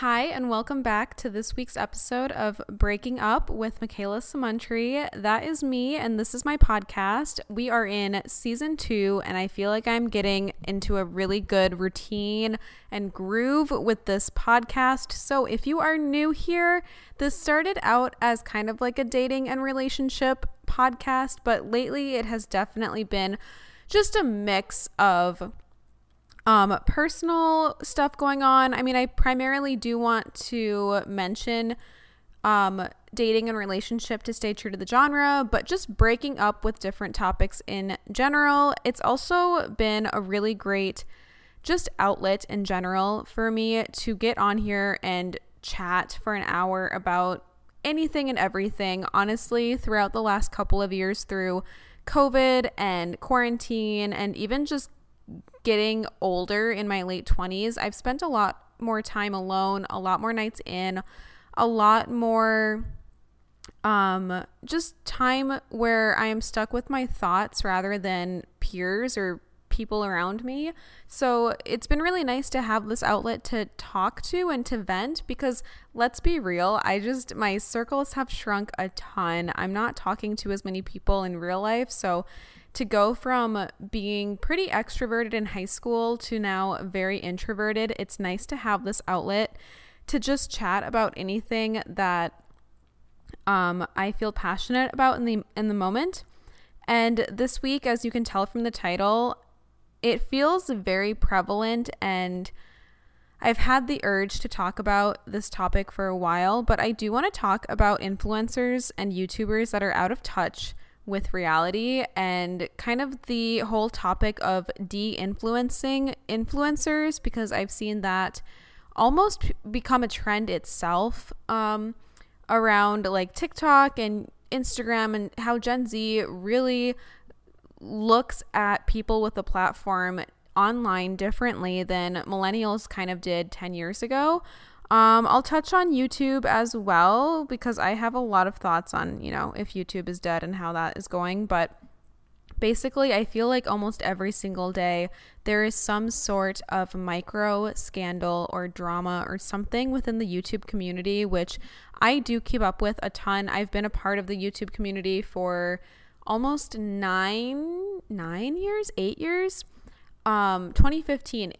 Hi, and welcome back to this week's episode of Breaking Up with Michaela Simuntri. That is me, and this is my podcast. We are in season 2, and I feel like I'm getting into a really good routine and groove with this podcast. So if you are new here, this started out as kind of like a dating and relationship podcast, but lately it has definitely been just a mix of personal stuff going on. I mean, I primarily do want to mention dating and relationship to stay true to the genre, but just breaking up with different topics in general. It's also been a really great just outlet in general for me to get on here and chat for an hour about anything and everything. Honestly, throughout the last couple of years through COVID and quarantine and even just getting older in my late 20s, I've spent a lot more time alone, a lot more nights in, a lot more just time where I am stuck with my thoughts rather than peers or people around me. So it's been really nice to have this outlet to talk to and to vent, because let's be real, my circles have shrunk a ton. I'm not talking to as many people in real life, so to go from being pretty extroverted in high school to now very introverted, it's nice to have this outlet to just chat about anything that I feel passionate about in the moment. And this week, as you can tell from the title, it feels very prevalent, and I've had the urge to talk about this topic for a while, but I do want to talk about influencers and YouTubers that are out of touch with reality, and kind of the whole topic of de-influencing influencers, because I've seen that almost become a trend itself around like TikTok and Instagram, and how Gen Z really looks at people with a platform online differently than millennials kind of did 10 years ago. I'll touch on YouTube as well, because I have a lot of thoughts on, you know, if YouTube is dead and how that is going. But basically, I feel like almost every single day there is some sort of micro scandal or drama or something within the YouTube community, which I do keep up with a ton. I've been a part of the YouTube community for almost 8 years, 2015,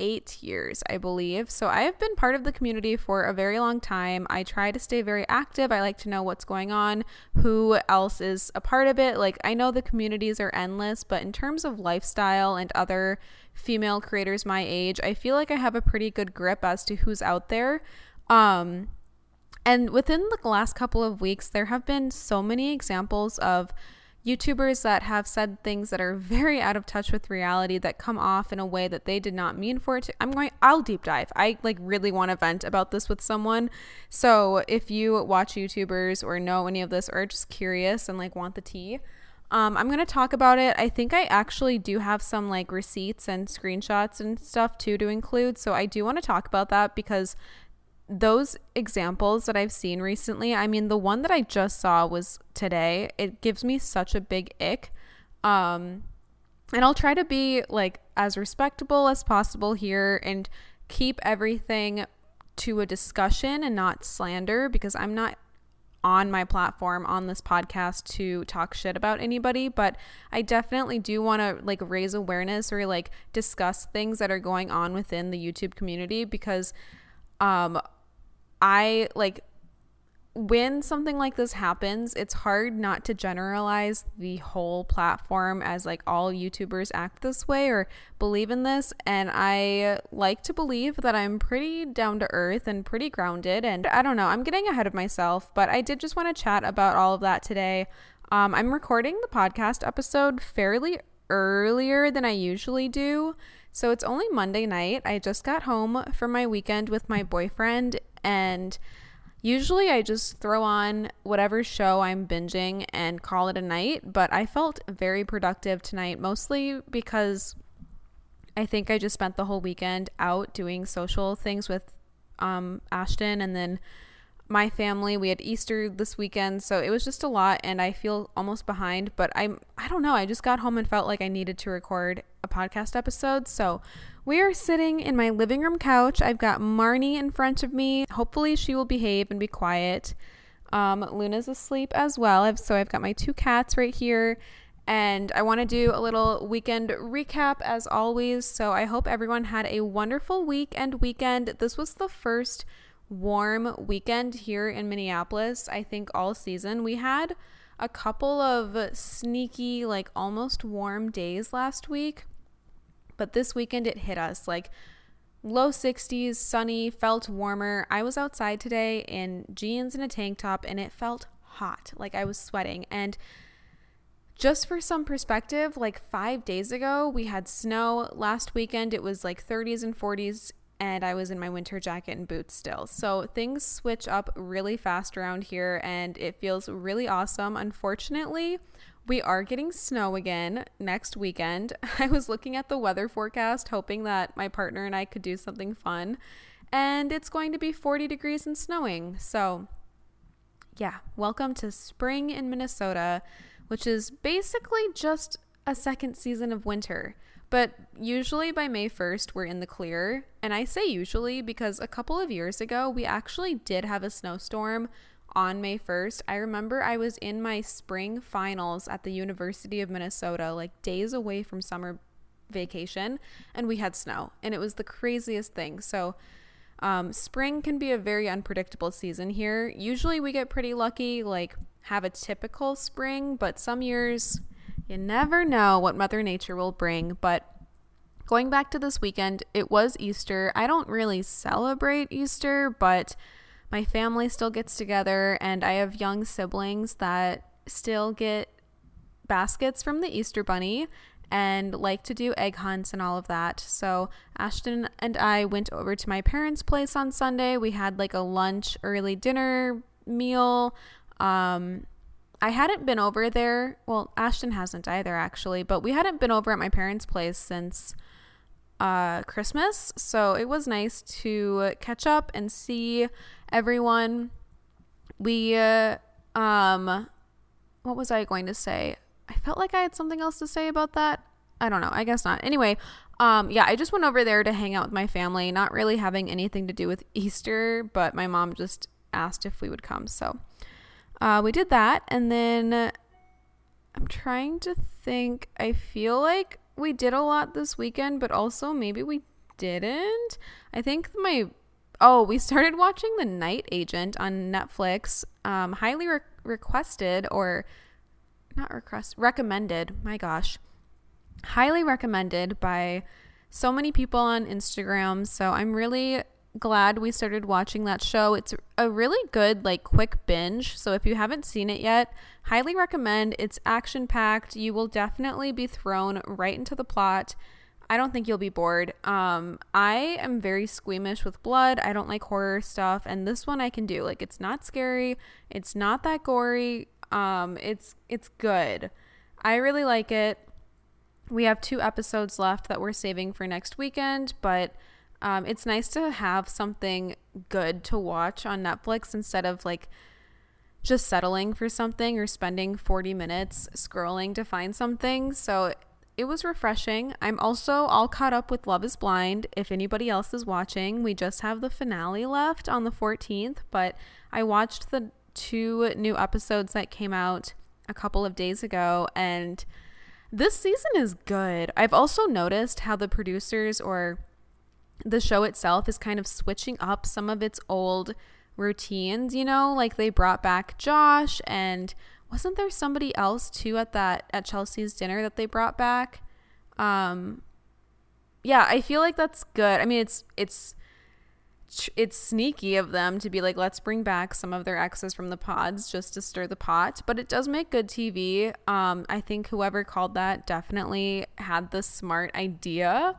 8 years, I believe. So I have been part of the community for a very long time. I try to stay very active. I like to know what's going on, who else is a part of it. Like, I know the communities are endless, but in terms of lifestyle and other female creators my age, I feel like I have a pretty good grip as to who's out there. And within the last couple of weeks, there have been so many examples of YouTubers that have said things that are very out of touch with reality, that come off in a way that they did not mean for it to. I'll deep dive. I like really want to vent about this with someone. So if you watch YouTubers or know any of this, or are just curious and like want the tea, I'm going to talk about it. I think I actually do have some like receipts and screenshots and stuff too to include. So I do want to talk about that, because those examples that I've seen recently, I mean, the one that I just saw was today. It gives me such a big ick. And I'll try to be like as respectable as possible here and keep everything to a discussion and not slander, because I'm not on my platform on this podcast to talk shit about anybody. But I definitely do want to like raise awareness or like discuss things that are going on within the YouTube community, because I like when something like this happens, it's hard not to generalize the whole platform as like all YouTubers act this way or believe in this. And I like to believe that I'm pretty down to earth and pretty grounded. And I don't know, I'm getting ahead of myself, but I did just want to chat about all of that today. I'm recording the podcast episode fairly earlier than I usually do. So it's only Monday night. I just got home from my weekend with my boyfriend, and usually I just throw on whatever show I'm binging and call it a night, but I felt very productive tonight, mostly because I think I just spent the whole weekend out doing social things with Ashton, and then my family. We had Easter this weekend, so it was just a lot, and I feel almost behind, but I don't know. I just got home and felt like I needed to record a podcast episode, so we are sitting in my living room couch. I've got Marnie in front of me. Hopefully she will behave and be quiet. Luna's asleep as well, so I've got my two cats right here, and I want to do a little weekend recap as always. So I hope everyone had a wonderful weekend. This was the first warm weekend here in Minneapolis, I think, all season. We had a couple of sneaky, like, almost warm days last week, but this weekend it hit us, like, low 60s, sunny, felt warmer. I was outside today in jeans and a tank top, and it felt hot, like I was sweating. And just for some perspective, like 5 days ago we had snow. Last weekend it was like 30s and 40s, and I was in my winter jacket and boots still. So things switch up really fast around here, and it feels really awesome. Unfortunately, we are getting snow again next weekend. I was looking at the weather forecast, hoping that my partner and I could do something fun, and it's going to be 40 degrees and snowing. So yeah, welcome to spring in Minnesota, which is basically just a second season of winter. But usually by May 1st, we're in the clear. And I say usually because a couple of years ago, we actually did have a snowstorm on May 1st. I remember I was in my spring finals at the University of Minnesota, like days away from summer vacation, and we had snow. And it was the craziest thing. So spring can be a very unpredictable season here. Usually we get pretty lucky, like have a typical spring, but some years you never know what Mother Nature will bring. But going back to this weekend, it was Easter. I don't really celebrate Easter, but my family still gets together, and I have young siblings that still get baskets from the Easter Bunny and like to do egg hunts and all of that. So Ashton and I went over to my parents' place on Sunday. We had like a lunch, early dinner meal. I hadn't been over there. Well, Ashton hasn't either, actually, but we hadn't been over at my parents' place since Christmas. So it was nice to catch up and see everyone. We, what was I going to say? I felt like I had something else to say about that. I don't know. I guess not. Anyway, yeah, I just went over there to hang out with my family, not really having anything to do with Easter, but my mom just asked if we would come. So we did that, and then I'm trying to think. I feel like we did a lot this weekend, but also maybe we didn't. I think we started watching The Night Agent on Netflix, highly requested, or not recommended, my gosh, highly recommended by so many people on Instagram, so I'm really glad we started watching that show. It's a really good, like, quick binge, so if you haven't seen it yet, highly recommend. It's action-packed. You will definitely be thrown right into the plot. I don't think you'll be bored. I am very squeamish with blood. I don't like horror stuff, and this one I can do. Like, it's not scary, it's not that gory. It's good. I really like it. We have 2 episodes left that we're saving for next weekend, but it's nice to have something good to watch on Netflix instead of, like, just settling for something or spending 40 minutes scrolling to find something. So it was refreshing. I'm also all caught up with Love is Blind. If anybody else is watching, we just have the finale left on the 14th, but I watched the 2 new episodes that came out a couple of days ago, and this season is good. I've also noticed how the producers or the show itself is kind of switching up some of its old routines, you know, like they brought back Josh, and wasn't there somebody else too at Chelsea's dinner that they brought back? Yeah, I feel like that's good. I mean, it's sneaky of them to be like, let's bring back some of their exes from the pods just to stir the pot, but it does make good TV. I think whoever called that definitely had the smart idea.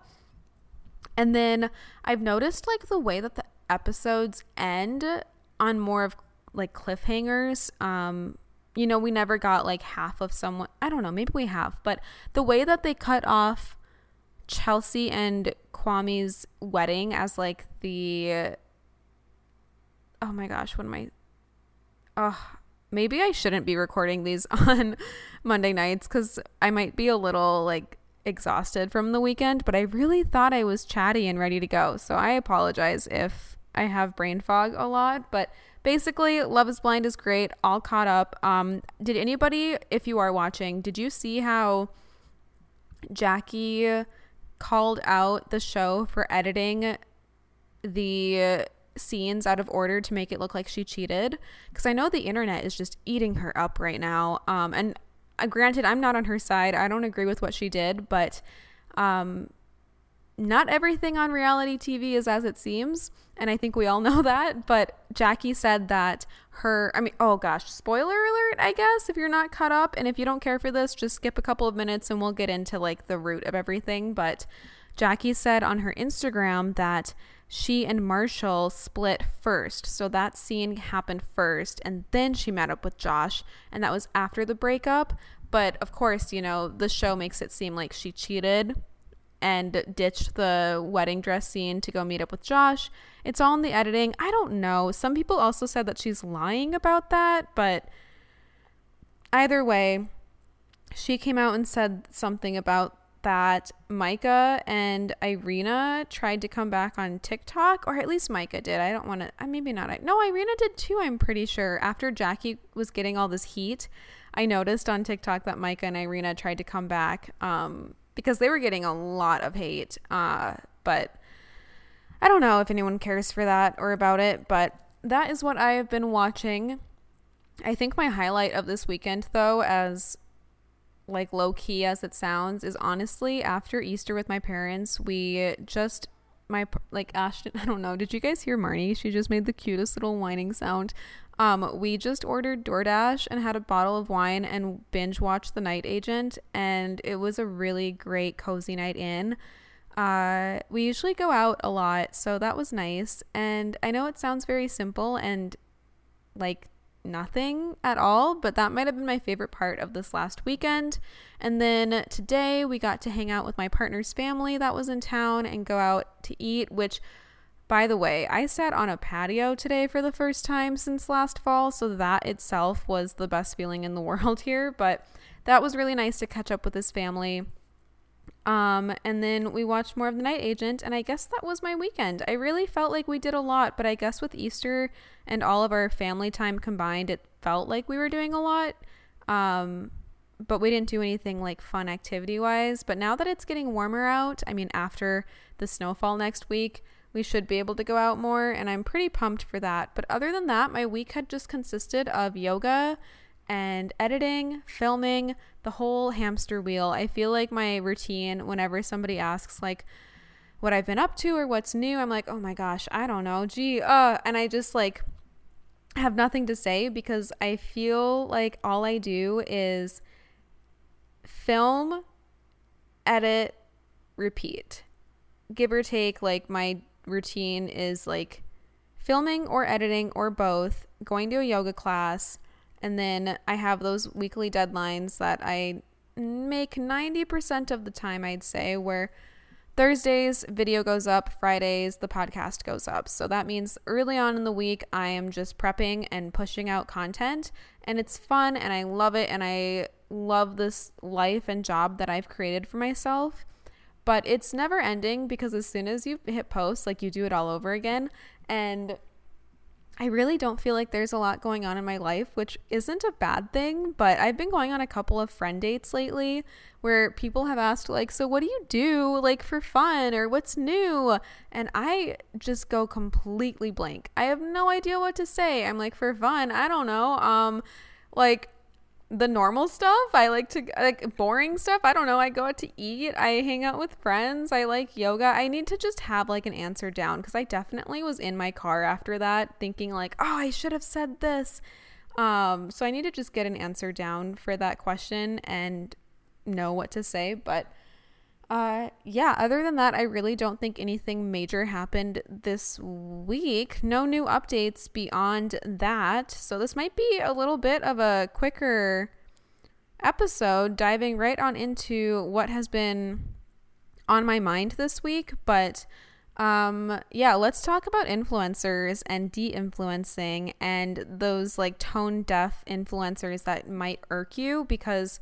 And then I've noticed, like, the way that the episodes end on more of, like, cliffhangers. You know, we never got, like, half of someone. I don't know. Maybe we have. But the way that they cut off Chelsea and Kwame's wedding as, like, the, oh, my gosh. What am I maybe I shouldn't be recording these on Monday nights because I might be a little like exhausted from the weekend, but I really thought I was chatty and ready to go. So I apologize if I have brain fog a lot, but basically Love is Blind is great. All caught up. Did anybody, if you are watching, did you see how Jackie called out the show for editing the scenes out of order to make it look like she cheated? Because I know the internet is just eating her up right now. And granted, I'm not on her side. I don't agree with what she did, but not everything on reality TV is as it seems, and I think we all know that. But Jackie said that her, I mean, oh gosh, spoiler alert, I guess, if you're not caught up, and if you don't care for this, just skip a couple of minutes and we'll get into like the root of everything. But Jackie said on her Instagram that she and Marshall split first. So that scene happened first, and then she met up with Josh, and that was after the breakup. But of course, you know, the show makes it seem like she cheated and ditched the wedding dress scene to go meet up with Josh. It's all in the editing. I don't know. Some people also said that she's lying about that, but either way, she came out and said something about that. Micah and Irina tried to come back on TikTok, or at least Micah did. I don't want to, maybe not. No, Irina did too, I'm pretty sure. After Jackie was getting all this heat, I noticed on TikTok that Micah and Irina tried to come back because they were getting a lot of hate. But I don't know if anyone cares for that or about it, but that is what I have been watching. I think my highlight of this weekend, though, as like low key as it sounds, is honestly after Easter with my parents, we just, my, like Ashton, I don't know, did you guys hear Marnie? She just made the cutest little whining sound. We just ordered DoorDash and had a bottle of wine and binge watched The Night Agent, and it was a really great cozy night in. We usually go out a lot, so that was nice. And I know it sounds very simple and like nothing at all, but that might have been my favorite part of this last weekend. And then today we got to hang out with my partner's family that was in town and go out to eat, which, by the way, I sat on a patio today for the first time since last fall, so that itself was the best feeling in the world here. But that was really nice to catch up with his family. And then we watched more of The Night Agent, and I guess that was my weekend. I really felt like we did a lot, but I guess with Easter and all of our family time combined, it felt like we were doing a lot. But we didn't do anything like fun activity wise. But now that it's getting warmer out, I mean, after the snowfall next week, we should be able to go out more, and I'm pretty pumped for that. But other than that, my week had just consisted of yoga and editing, filming, the whole hamster wheel. I feel like my routine, whenever somebody asks like what I've been up to or what's new, I'm like, oh my gosh, I don't know, and I just like have nothing to say, because I feel like all I do is film, edit, repeat, give or take. Like my routine is like filming or editing or both, going to a yoga class, and then I have those weekly deadlines that I make 90% of the time, I'd say, where Thursdays video goes up, Fridays the podcast goes up. So that means early on in the week, I am just prepping and pushing out content, and it's fun and I love it. And I love this life and job that I've created for myself, but it's never ending, because as soon as you hit post, like you do it all over again. And I really don't feel like there's a lot going on in my life, which isn't a bad thing, but I've been going on a couple of friend dates lately where people have asked like, so what do you do like for fun, or what's new? And I just go completely blank. I have no idea what to say. I'm like, for fun, I don't know. Like the normal stuff. I like to like boring stuff. I don't know. I go out to eat. I hang out with friends. I like yoga. I need to just have like an answer down, because I definitely was in my car after that thinking like, oh, I should have said this. So I need to just get an answer down for that question and know what to say. But yeah, other than that, I really don't think anything major happened this week. No new updates beyond that. So this might be a little bit of a quicker episode, diving right on into what has been on my mind this week. But Yeah, let's talk about influencers and de-influencing and those like tone deaf influencers that might irk you, because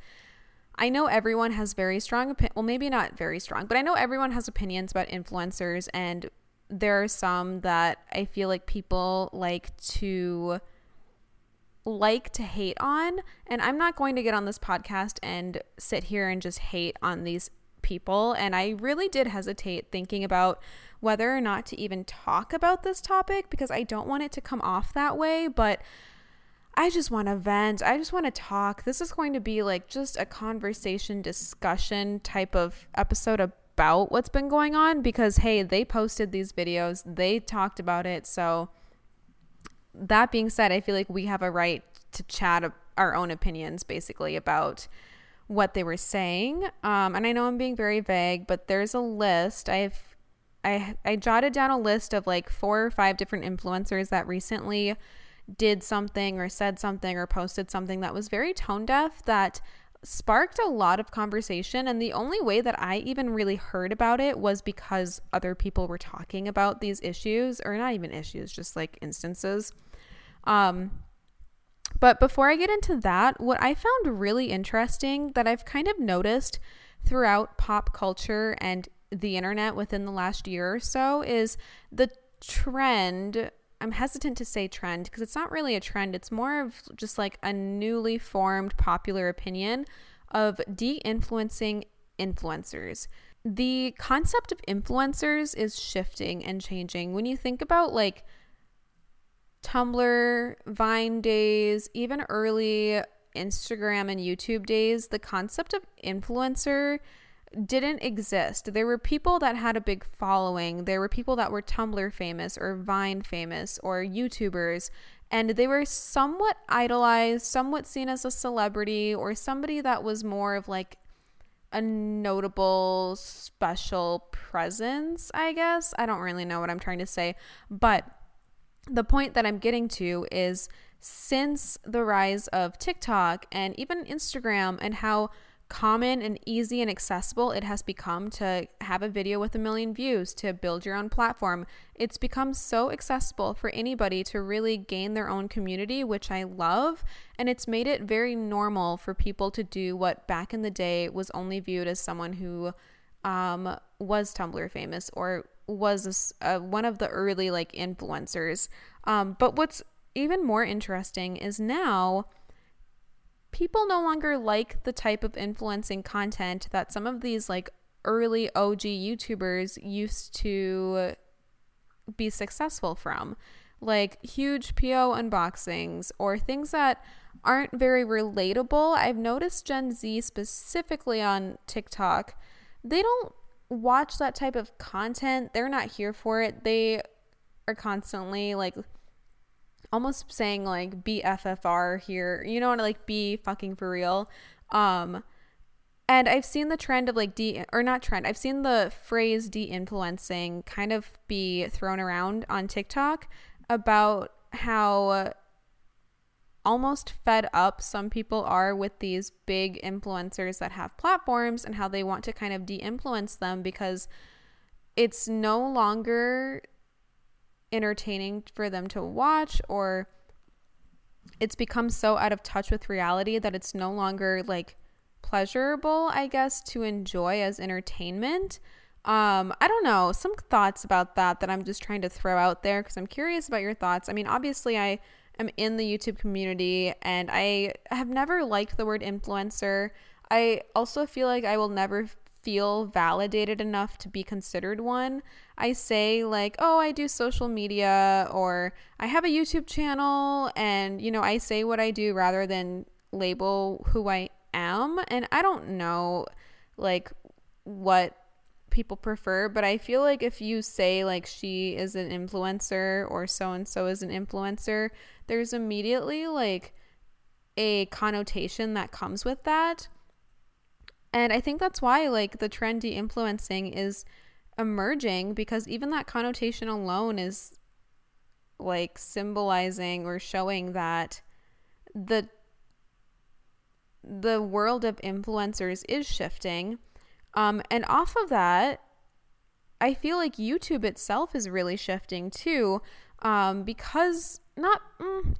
I know everyone has very strong well, maybe not very strong, but I know everyone has opinions about influencers, and there are some that I feel like people like to hate on, and I'm not going to get on this podcast and sit here and just hate on these people. And I really did hesitate thinking about whether or not to even talk about this topic, because I don't want it to come off that way, but I just want to vent. I just want to talk. This is going to be like just a conversation discussion type of episode about what's been going on, because hey, they posted these videos, they talked about it. So that being said, I feel like we have a right to chat our own opinions basically about what they were saying. And I know I'm being very vague, but there's a list. I jotted down a list of like 4 or 5 different influencers that recently did something or said something or posted something that was very tone deaf, that sparked a lot of conversation. And the only way that I even really heard about it was because other people were talking about these issues, or not even issues, just like instances. But before I get into that, what I found really interesting that I've kind of noticed throughout pop culture and the internet within the last year or so is the trend. I'm hesitant to say trend because it's not really a trend. It's more of just like a newly formed popular opinion of de-influencing influencers. The concept of influencers is shifting and changing. When you think about like Tumblr, Vine days, even early Instagram and YouTube days, the concept of influencer didn't exist. There were people that had a big following. There were people that were Tumblr famous or Vine famous or YouTubers, and they were somewhat idolized, somewhat seen as a celebrity or somebody that was more of like a notable special presence, I guess. I don't really know what I'm trying to say, but the point that I'm getting to is since the rise of TikTok and even Instagram and how common and easy and accessible it has become to have a video with 1 million views, to build your own platform, it's become so accessible for anybody to really gain their own community, which I love. And it's made it very normal for people to do what back in the day was only viewed as someone who was Tumblr famous or was one of the early like influencers. But what's even more interesting is now people no longer like the type of influencing content that some of these like early OG YouTubers used to be successful from, like huge PO unboxings or things that aren't very relatable. I've noticed Gen Z specifically on TikTok, they don't watch that type of content. They're not here for it. They are constantly like almost saying like BFFR here, you know, and like be fucking for real. And I've seen the trend of like I've seen the phrase de-influencing kind of be thrown around on TikTok about how almost fed up some people are with these big influencers that have platforms and how they want to kind of de-influence them because it's no longer entertaining for them to watch, or it's become so out of touch with reality that it's no longer like pleasurable, I guess, to enjoy as entertainment. I don't know, some thoughts about that I'm just trying to throw out there because I'm curious about your thoughts. I mean, obviously I am in the YouTube community and I have never liked the word influencer. I also feel like I will never feel validated enough to be considered one. I say like, oh, I do social media, or I have a YouTube channel, and you know, I say what I do rather than label who I am. And I don't know like what people prefer, but I feel like if you say like she is an influencer or so and so is an influencer, there's immediately like a connotation that comes with that. And I think that's why like the trendy influencing is emerging, because even that connotation alone is like symbolizing or showing that the world of influencers is shifting. And off of that, I feel like YouTube itself is really shifting too, because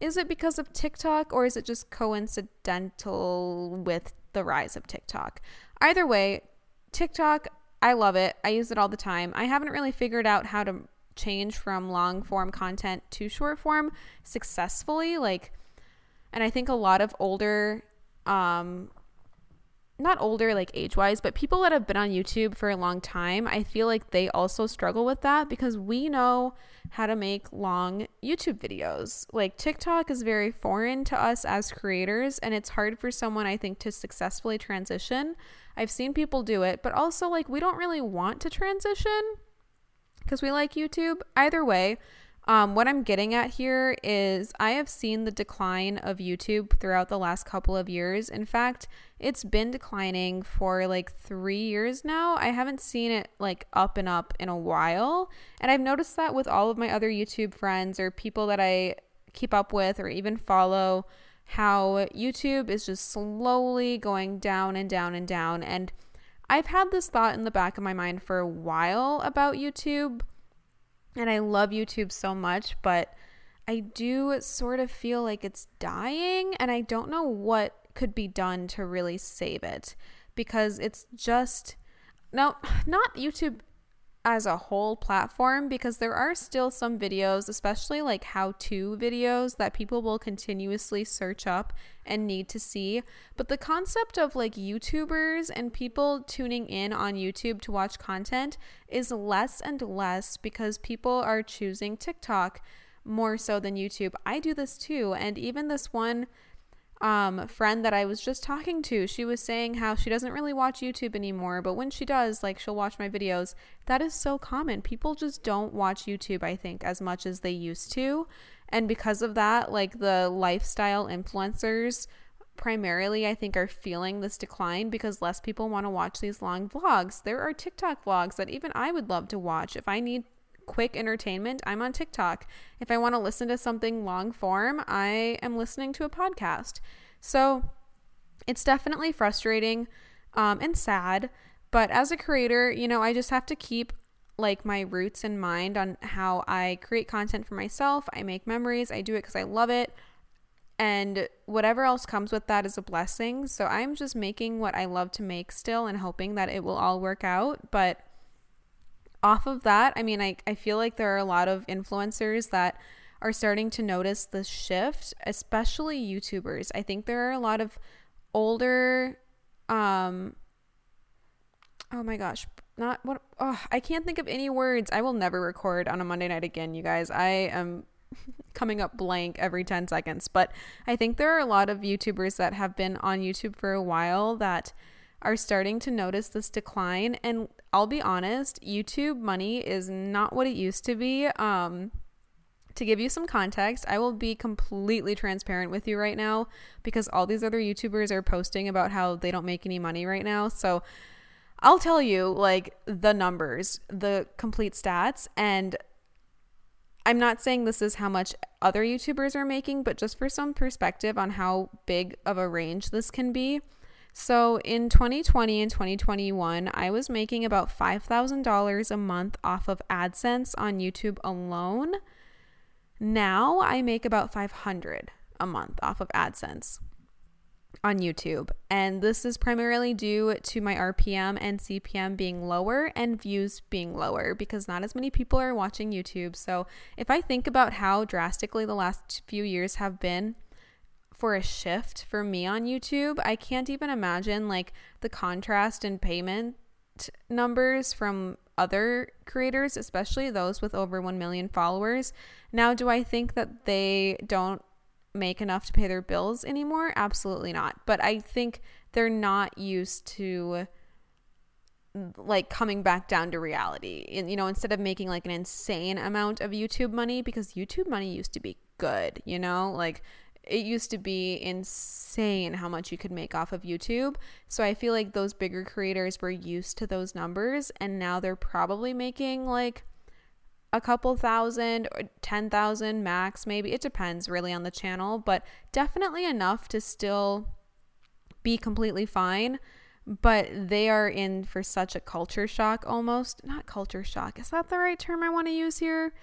is it because of TikTok, or is it just coincidental with the rise of TikTok? Either way, TikTok, I love it. I use it all the time. I haven't really figured out how to change from long form content to short form successfully. And I think a lot of older, not older, like age-wise, but people that have been on YouTube for a long time, I feel like they also struggle with that because we know how to make long YouTube videos. Like TikTok is very foreign to us as creators, and it's hard for someone, I think, to successfully transition. I've seen people do it, but also like we don't really want to transition because we like YouTube. Either way, what I'm getting at here is I have seen the decline of YouTube throughout the last couple of years. In fact, it's been declining for like 3 years now. I haven't seen it like up and up in a while. And I've noticed that with all of my other YouTube friends or people that I keep up with or even follow, how YouTube is just slowly going down and down and down. And I've had this thought in the back of my mind for a while about YouTube. And I love YouTube so much, but I do sort of feel like it's dying, and I don't know what could be done to really save it, because it's just, no, not YouTube as a whole platform, because there are still some videos, especially like how-to videos that people will continuously search up and need to see. But the concept of like YouTubers and people tuning in on YouTube to watch content is less and less because people are choosing TikTok more so than YouTube. I do this too. And even this one friend that I was just talking to, she was saying how she doesn't really watch YouTube anymore, but when she does, like, she'll watch my videos. That is so common. People just don't watch YouTube, I think, as much as they used to. And because of that, like, the lifestyle influencers primarily, I think, are feeling this decline because less people want to watch these long vlogs. There are TikTok vlogs that even I would love to watch. If I need quick entertainment, I'm on TikTok. If I want to listen to something long form, I am listening to a podcast. So it's definitely frustrating and sad. But as a creator, you know, I just have to keep like my roots in mind on how I create content for myself. I make memories. I do it because I love it. And whatever else comes with that is a blessing. So I'm just making what I love to make still and hoping that it will all work out. But off of that, I mean, I feel like there are a lot of influencers that are starting to notice this shift, especially YouTubers. I think there are a lot of older, oh my gosh, not what, oh, I can't think of any words. I will never record on a Monday night again, you guys. I am coming up blank every 10 seconds, but I think there are a lot of YouTubers that have been on YouTube for a while that are starting to notice this decline. And I'll be honest, YouTube money is not what it used to be. To give you some context, I will be completely transparent with you right now because all these other YouTubers are posting about how they don't make any money right now. So I'll tell you like the numbers, the complete stats. And I'm not saying this is how much other YouTubers are making, but just for some perspective on how big of a range this can be. So in 2020 and 2021, I was making about $5,000 a month off of AdSense on YouTube alone. Now I make about $500 a month off of AdSense on YouTube. And this is primarily due to my RPM and CPM being lower and views being lower because not as many people are watching YouTube. So if I think about how drastically the last few years have been, for a shift for me on YouTube, I can't even imagine like the contrast in payment numbers from other creators, especially those with over 1 million followers. Now, do I think that they don't make enough to pay their bills anymore? Absolutely not. But I think they're not used to like coming back down to reality. And, you know, instead of making like an insane amount of YouTube money, because YouTube money used to be good, you know, like it used to be insane how much you could make off of YouTube. So I feel like those bigger creators were used to those numbers, and now they're probably making like a couple thousand or 10,000 max, maybe. It depends really on the channel, but definitely enough to still be completely fine. but they are in for such a culture shock almost. Not culture shock. Is that the right term I want to use here?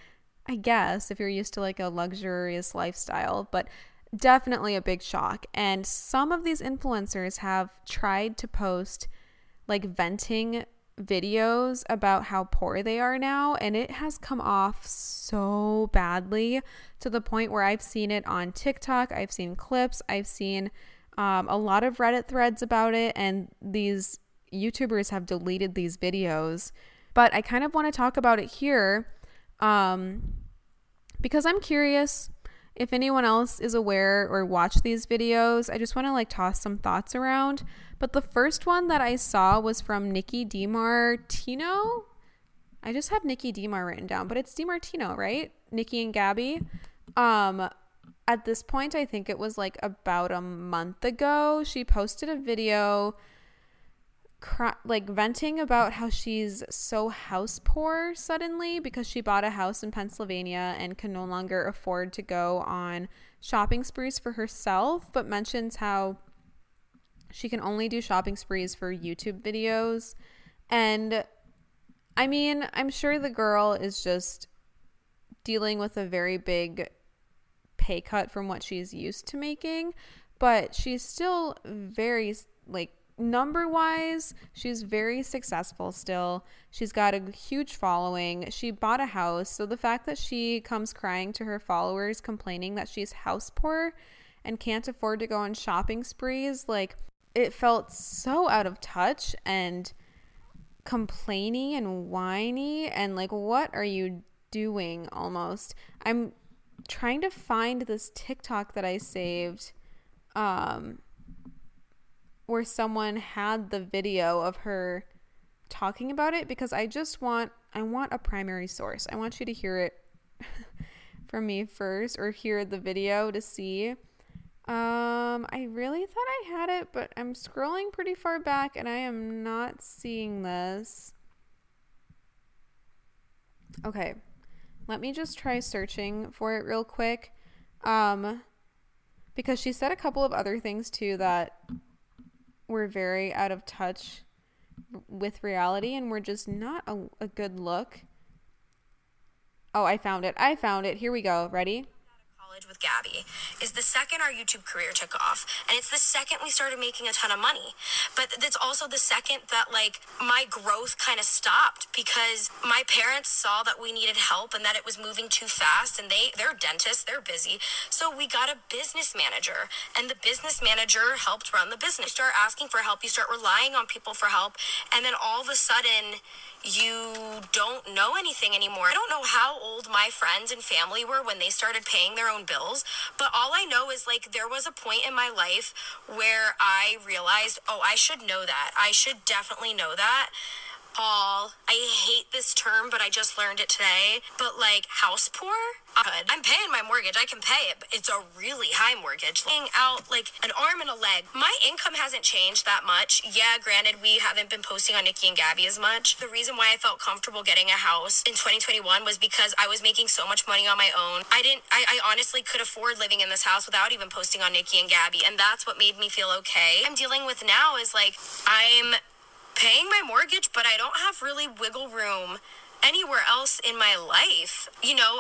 I guess if you're used to like a luxurious lifestyle, but definitely a big shock. And some of these influencers have tried to post like venting videos about how poor they are now, and it has come off so badly to the point where I've seen it on TikTok, I've seen clips, I've seen a lot of Reddit threads about it, and these YouTubers have deleted these videos. But I kind of want to talk about it here because I'm curious if anyone else is aware or watched these videos. I just want to like toss some thoughts around. But the first one that I saw was from Nikki DiMartino. I just have Nikki DiMar written down, but it's DiMartino, right? Nikki and Gabby. At this point, I think it was like about a month ago, she posted a video like venting about how she's so house poor suddenly because she bought a house in Pennsylvania and can no longer afford to go on shopping sprees for herself, but mentions how she can only do shopping sprees for YouTube videos. And I mean, I'm sure the girl is just dealing with a very big pay cut from what she's used to making, but she's still very like number wise, she's very successful still. She's got a huge following. She bought a house. So the fact that she comes crying to her followers complaining that she's house poor and can't afford to go on shopping sprees, like it felt so out of touch and complaining and whiny and like, what are you doing almost? I'm trying to find this TikTok that I saved where someone had the video of her talking about it, because I want a primary source. I want you to hear it from me first, or hear the video to see. I really thought I had it, but I'm scrolling pretty far back and I am not seeing this. Okay, let me just try searching for it real quick, because she said a couple of other things too that we're very out of touch with reality and we're just not a good look. Oh, I found it. Here we go. Ready? College with Gabby is the second our YouTube career took off, and it's the second we started making a ton of money. But it's also the second that like my growth kind of stopped, because my parents saw that we needed help and that it was moving too fast, and they're dentists, they're busy, so we got a business manager, and the business manager helped run the business. You start asking for help, you start relying on people for help, and then all of a sudden you don't know anything anymore. I don't know how old my friends and family were when they started paying their own bills, but all I know is like there was a point in my life where I realized, oh, I should know that. I should definitely know that. I hate this term, but I just learned it today. But like house poor? I'm paying my mortgage. I can pay it, but it's a really high mortgage. Paying out like an arm and a leg. My income hasn't changed that much. Yeah, granted, we haven't been posting on Nikki and Gabby as much. The reason why I felt comfortable getting a house in 2021 was because I was making so much money on my own. I honestly could afford living in this house without even posting on Nikki and Gabby, and that's what made me feel okay. I'm dealing with now is like I'm paying my mortgage, but I don't have really wiggle room anywhere else in my life. You know,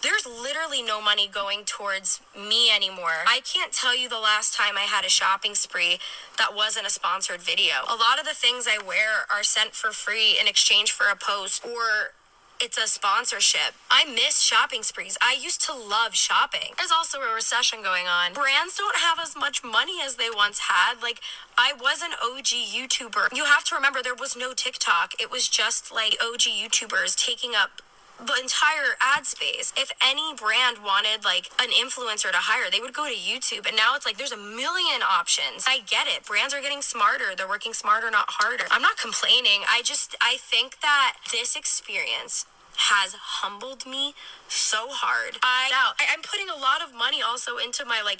there's literally no money going towards me anymore. I can't tell you the last time I had a shopping spree that wasn't a sponsored video. A lot of the things I wear are sent for free in exchange for a post, or it's a sponsorship. I miss shopping sprees. I used to love shopping. There's also a recession going on. Brands don't have as much money as they once had. Like, I was an OG YouTuber. You have to remember there was no TikTok. It was just like OG YouTubers taking up the entire ad space. If any brand wanted like an influencer to hire, they would go to YouTube, and now it's like there's a million options. I get it. Brands are getting smarter. They're working smarter, not harder. I'm not complaining. I think that this experience has humbled me so hard. I'm putting a lot of money also into my like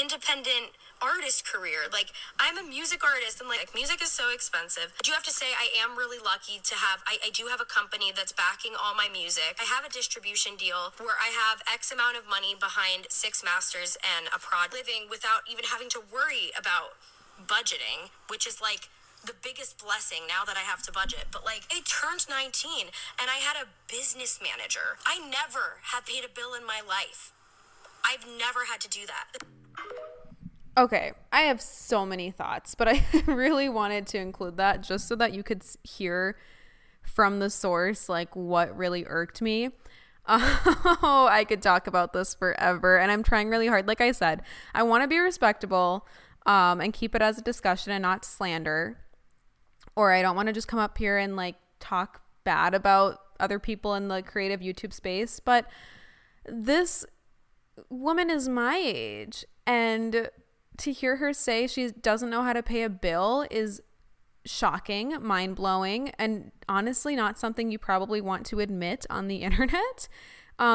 independent artist career. Like, I'm a music artist, and like music is so expensive. I do have to say I am really lucky to have I do have a company that's backing all my music. I have a distribution deal where I have X amount of money behind 6 masters and a prod, living without even having to worry about budgeting, which is like the biggest blessing now that I have to budget. But like, I turned 19 and I had a business manager. I never have paid a bill in my life. I've never had to do that. Okay, I have so many thoughts, but I really wanted to include that just so that you could hear from the source, like, what really irked me. Oh, I could talk about this forever, and I'm trying really hard. Like I said, I want to be respectable and keep it as a discussion and not slander, or I don't want to just come up here and like talk bad about other people in the creative YouTube space. But this woman is my age, and to hear her say she doesn't know how to pay a bill is shocking, mind-blowing, and honestly not something you probably want to admit on the internet,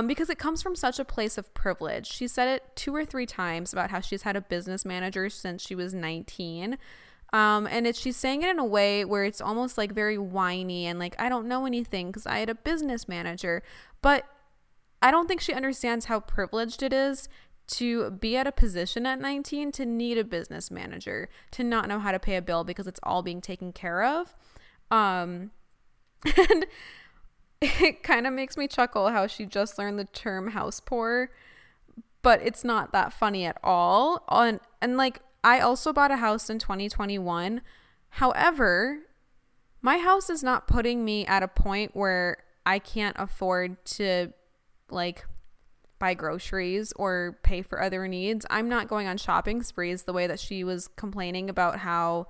because it comes from such a place of privilege. She said it 2 or 3 times about how she's had a business manager since she was 19, and she's saying it in a way where it's almost like very whiny and like, I don't know anything because I had a business manager. But I don't think she understands how privileged it is to be at a position at 19, to need a business manager, to not know how to pay a bill because it's all being taken care of. And it kind of makes me chuckle how she just learned the term house poor, but it's not that funny at all. And like, I also bought a house in 2021. However, my house is not putting me at a point where I can't afford to like buy groceries or pay for other needs. I'm not going on shopping sprees the way that she was complaining about how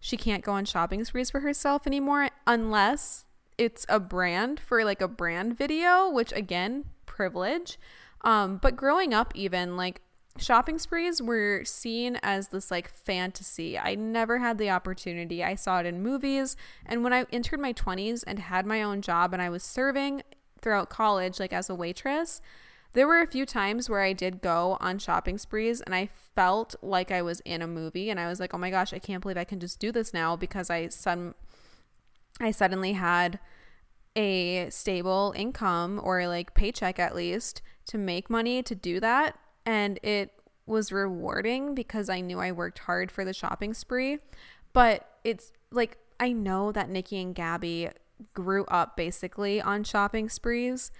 she can't go on shopping sprees for herself anymore unless it's a brand, for like a brand video, which again, privilege. But growing up, even like shopping sprees were seen as this like fantasy. I never had the opportunity. I saw it in movies. And when I entered my 20s and had my own job and I was serving throughout college, like as a waitress, there were a few times where I did go on shopping sprees and I felt like I was in a movie, and I was like, oh my gosh, I can't believe I can just do this now because I suddenly had a stable income, or like paycheck at least, to make money to do that. And it was rewarding because I knew I worked hard for the shopping spree. But it's like, I know that Nikki and Gabby grew up basically on shopping sprees,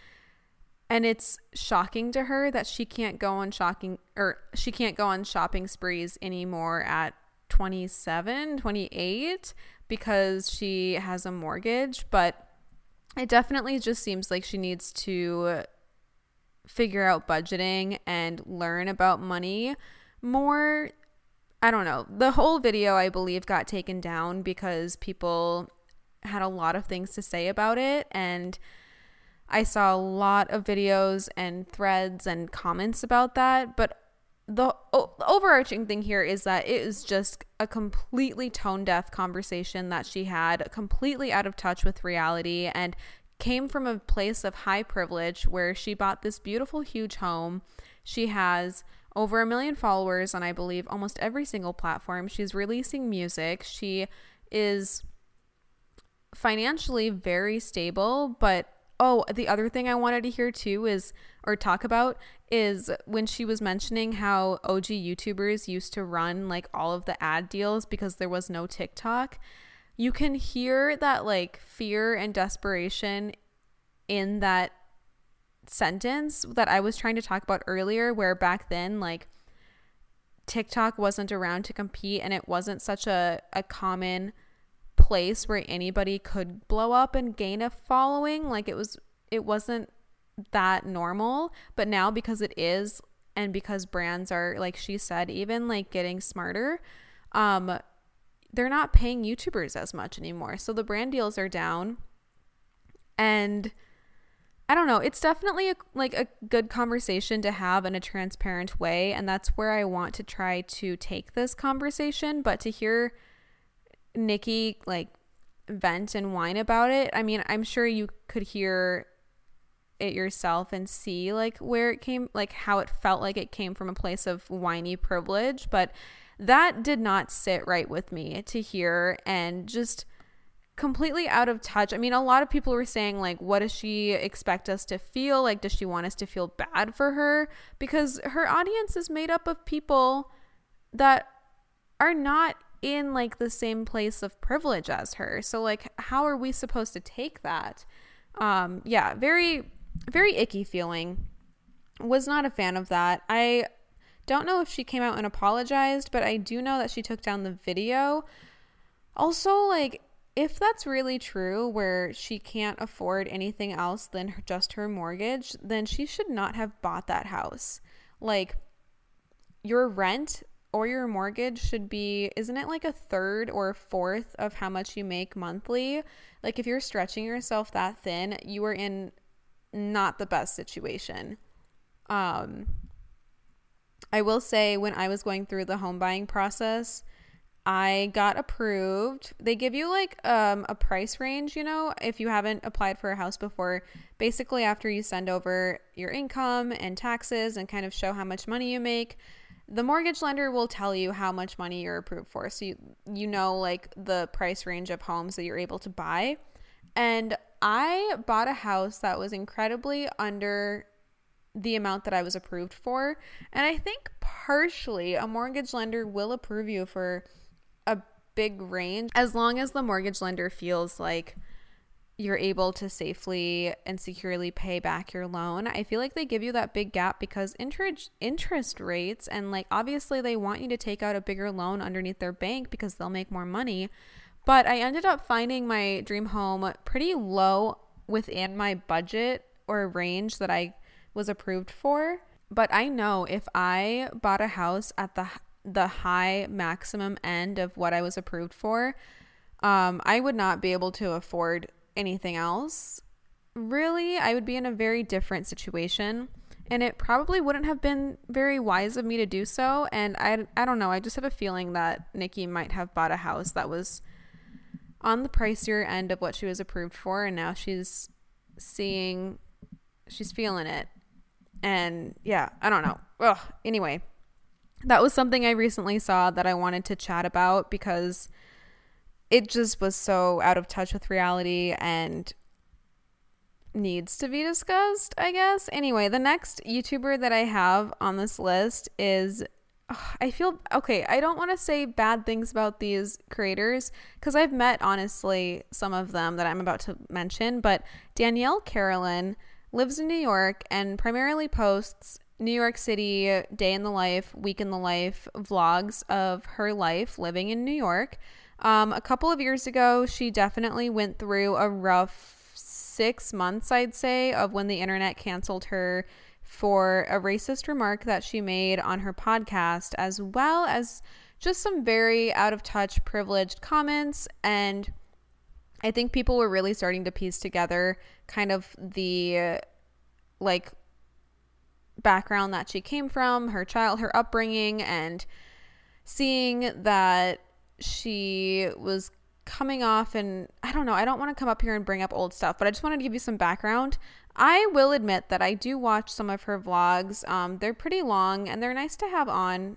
and it's shocking to her that she can't go on shopping sprees anymore at 27, 28 because she has a mortgage. But it definitely just seems like she needs to figure out budgeting and learn about money more. I don't know. The whole video, I believe, got taken down because people had a lot of things to say about it, and I saw a lot of videos and threads and comments about that. But the overarching thing here is that it is just a completely tone-deaf conversation that she had, completely out of touch with reality, and came from a place of high privilege where she bought this beautiful, huge home. She has over 1 million followers on, I believe, almost every single platform. She's releasing music. She is financially very stable. But oh, the other thing I wanted to hear too is, or talk about, is when she was mentioning how OG YouTubers used to run like all of the ad deals because there was no TikTok. You can hear that like fear and desperation in that sentence that I was trying to talk about earlier, where back then like TikTok wasn't around to compete, and it wasn't such a common place where anybody could blow up and gain a following. Like it wasn't that normal. But now, because it is, and because brands are, like she said, even like getting smarter, they're not paying YouTubers as much anymore. So the brand deals are down, and I don't know, it's definitely a good conversation to have in a transparent way, and that's where I want to try to take this conversation. But to hear Nikki like vent and whine about it, I mean, I'm sure you could hear it yourself and see like where it came, like how it felt like it came from a place of whiny privilege. But that did not sit right with me to hear, and just completely out of touch. I mean, a lot of people were saying like, what does she expect us to feel? Like, does she want us to feel bad for her? Because her audience is made up of people that are not in like the same place of privilege as her. So like, how are we supposed to take that? Yeah, very, very icky feeling. Was not a fan of that. I don't know if she came out and apologized, but I do know that she took down the video. Also, like, if that's really true, where she can't afford anything else than just her mortgage, then she should not have bought that house. Like, your rent or your mortgage should be, isn't it like a third or a fourth of how much you make monthly? Like, if you're stretching yourself that thin, you are in not the best situation. I will say, when I was going through the home buying process, I got approved. They give you like a price range, you know, if you haven't applied for a house before. Basically, after you send over your income and taxes and kind of show how much money you make, the mortgage lender will tell you how much money you're approved for. So you know, like, the price range of homes that you're able to buy. And I bought a house that was incredibly under the amount that I was approved for. And I think partially a mortgage lender will approve you for a big range, as long as the mortgage lender feels like you're able to safely and securely pay back your loan. I feel like they give you that big gap because interest rates, and like, obviously they want you to take out a bigger loan underneath their bank because they'll make more money. But I ended up finding my dream home pretty low within my budget or range that I was approved for. But I know if I bought a house at the high maximum end of what I was approved for, I would not be able to afford anything else. Really, I would be in a very different situation, and it probably wouldn't have been very wise of me to do so. And I don't know, I just have a feeling that Nikki might have bought a house that was on the pricier end of what she was approved for, and now she's feeling it. And yeah, I don't know. Ugh. Anyway, that was something I recently saw that I wanted to chat about because it just was so out of touch with reality and needs to be discussed, I guess. Anyway, the next YouTuber that I have on this list is, I don't want to say bad things about these creators because I've met, honestly, some of them that I'm about to mention, but Danielle Carolyn lives in New York and primarily posts New York City day in the life, week in the life vlogs of her life living in New York. A couple of years ago, she definitely went through a rough 6 months, I'd say, of when the internet canceled her for a racist remark that she made on her podcast, as well as just some very out of touch, privileged comments. And I think people were really starting to piece together kind of the like background that she came from, her upbringing, and seeing that she was coming off, and I don't know, I don't want to come up here and bring up old stuff, but I just wanted to give you some background. I will admit that I do watch some of her vlogs. They're pretty long and they're nice to have on.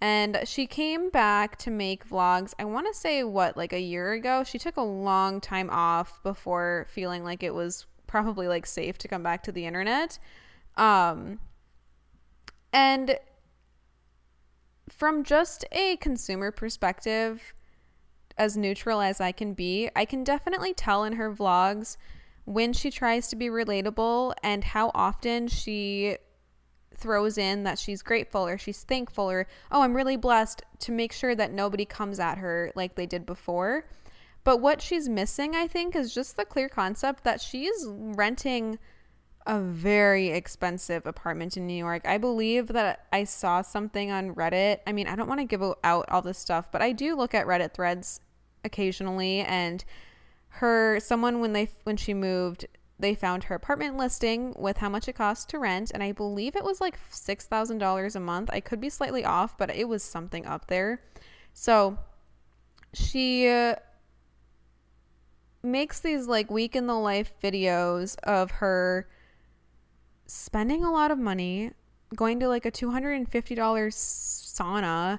And she came back to make vlogs, I want to say, like a year ago. She took a long time off before feeling like it was probably like safe to come back to the internet. And from just a consumer perspective, as neutral as I can be, I can definitely tell in her vlogs when she tries to be relatable and how often she throws in that she's grateful or she's thankful or, oh, I'm really blessed, to make sure that nobody comes at her like they did before. But what she's missing, I think, is just the clear concept that she's renting a very expensive apartment in New York. I believe that I saw something on Reddit. I mean, I don't want to give out all this stuff, but I do look at Reddit threads occasionally, and when she moved, they found her apartment listing with how much it costs to rent, and I believe it was like $6,000 a month. I could be slightly off, but it was something up there. So she makes these like week in the life videos of her spending a lot of money, going to like a $250 sauna.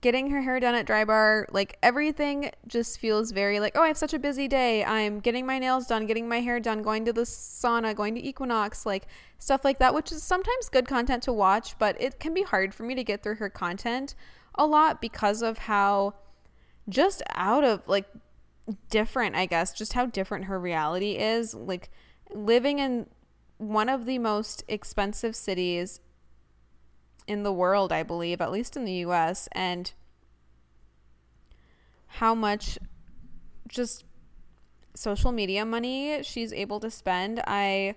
getting her hair done at Dry Bar, like everything just feels very like, oh, I have such a busy day. I'm getting my nails done, getting my hair done, going to the sauna, going to Equinox, like stuff like that, which is sometimes good content to watch, but it can be hard for me to get through her content a lot because of how just out of like different, I guess, just how different her reality is. Like living in one of the most expensive cities in the world, I believe, at least in the US, and how much just social media money she's able to spend. I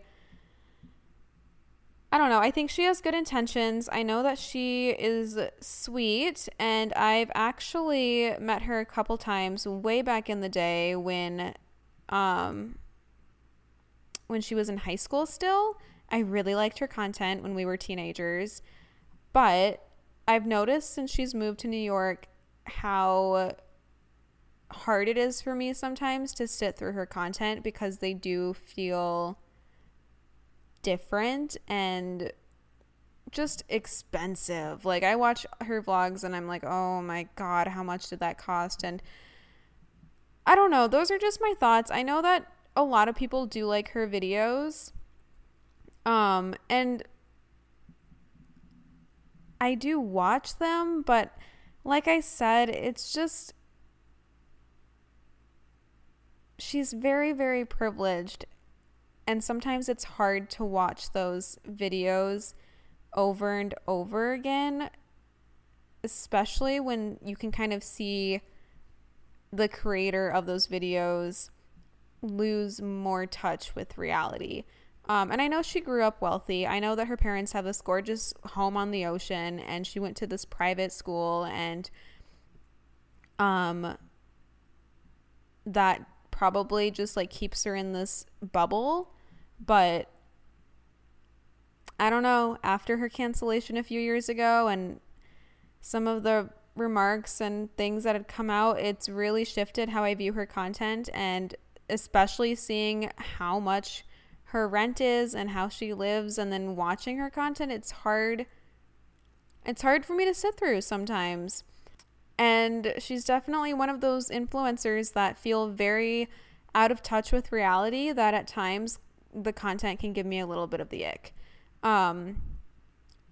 don't know. I think she has good intentions. I know that she is sweet, and I've actually met her a couple times way back in the day when she was in high school still. I really liked her content when we were teenagers. But I've noticed since she's moved to New York how hard it is for me sometimes to sit through her content because they do feel different and just expensive. Like I watch her vlogs and I'm like, oh my God, how much did that cost? And I don't know. Those are just my thoughts. I know that a lot of people do like her videos. And I do watch them, but like I said, it's just, she's very, very privileged. And sometimes it's hard to watch those videos over and over again, especially when you can kind of see the creator of those videos lose more touch with reality. And I know she grew up wealthy. I know that her parents have this gorgeous home on the ocean, and she went to this private school, and that probably just like keeps her in this bubble. But I don't know, after her cancellation a few years ago and some of the remarks and things that had come out, it's really shifted how I view her content, and especially seeing how much her rent is and how she lives, and then watching her content, it's hard for me to sit through sometimes. And she's definitely one of those influencers that feel very out of touch with reality, that at times the content can give me a little bit of the ick.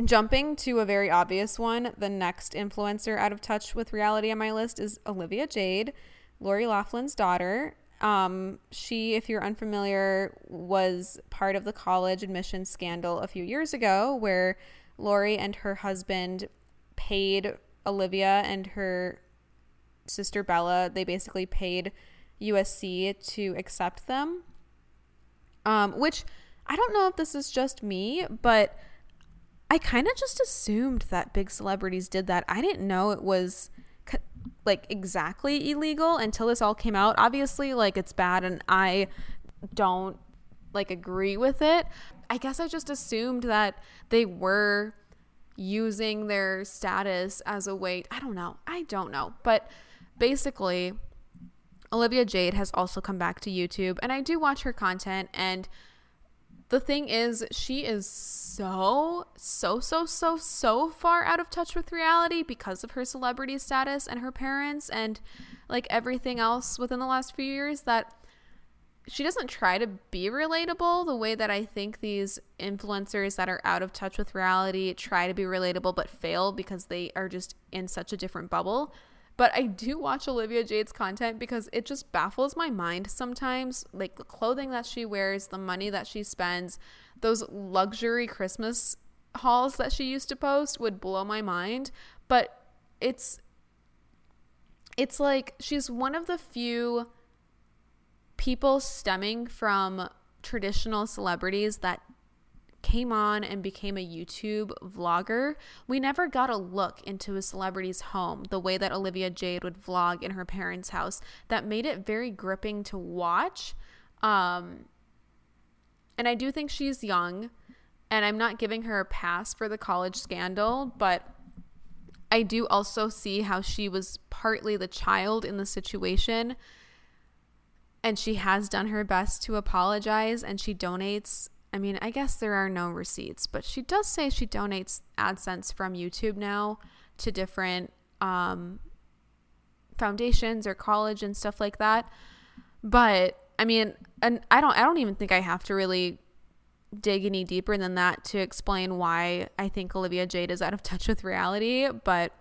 Jumping to a very obvious one, the next influencer out of touch with reality on my list is Olivia Jade, Lori Loughlin's daughter. She, if you're unfamiliar, was part of the college admissions scandal a few years ago where Lori and her husband paid Olivia and her sister Bella, they basically paid USC to accept them, which I don't know if this is just me, but I kind of just assumed that big celebrities did that. I didn't know it was like exactly illegal until this all came out. Obviously, like, it's bad and I don't like agree with it. I guess I just assumed that they were using their status as a way, I don't know. But basically, Olivia Jade has also come back to YouTube, and I do watch her content, and the thing is, she is so far out of touch with reality because of her celebrity status and her parents and like everything else within the last few years that she doesn't try to be relatable the way that I think these influencers that are out of touch with reality try to be relatable but fail because they are just in such a different bubble. But I do watch Olivia Jade's content because it just baffles my mind sometimes. Like the clothing that she wears, the money that she spends, those luxury Christmas hauls that she used to post would blow my mind. But it's like she's one of the few people stemming from traditional celebrities that came on and became a YouTube vlogger. We never got a look into a celebrity's home the way that Olivia Jade would vlog in her parents' house. That made it very gripping to watch. And I do think she's young, and I'm not giving her a pass for the college scandal, but I do also see how she was partly the child in the situation, and she has done her best to apologize, and she donates. I mean, I guess there are no receipts, but she does say she donates AdSense from YouTube now to different foundations or college and stuff like that. But I mean, and I don't even think I have to really dig any deeper than that to explain why I think Olivia Jade is out of touch with reality, but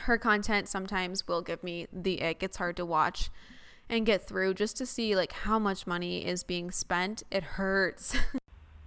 her content sometimes will give me the ick. It's hard to watch and get through just to see like how much money is being spent. It hurts.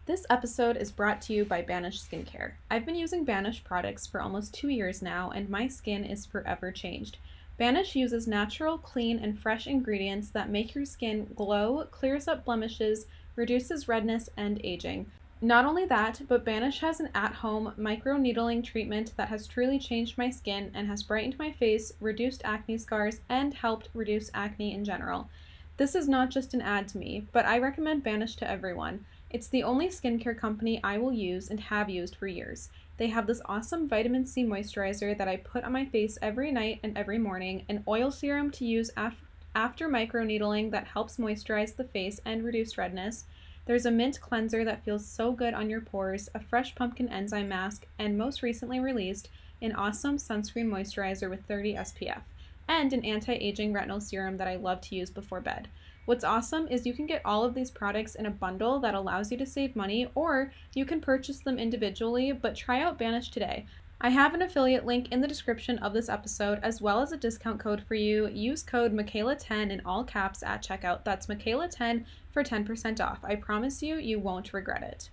This episode is brought to you by Banish Skincare. I've been using Banish products for almost 2 years now, and my skin is forever changed. Banish uses natural, clean, and fresh ingredients that make your skin glow, clears up blemishes, reduces redness, and aging. Not only that, but Banish has an at-home microneedling treatment that has truly changed my skin and has brightened my face, reduced acne scars, and helped reduce acne in general. This is not just an ad to me, but I recommend Banish to everyone. It's the only skincare company I will use and have used for years. They have this awesome vitamin C moisturizer that I put on my face every night and every morning, an oil serum to use after microneedling that helps moisturize the face and reduce redness. There's a mint cleanser that feels so good on your pores, a fresh pumpkin enzyme mask, and most recently released, an awesome sunscreen moisturizer with 30 SPF, and an anti-aging retinol serum that I love to use before bed. What's awesome is you can get all of these products in a bundle that allows you to save money, or you can purchase them individually, but try out Banish today. I have an affiliate link in the description of this episode, as well as a discount code for you. Use code Michaela10 in all caps at checkout. That's Michaela10 for 10% off. I promise you, you won't regret it.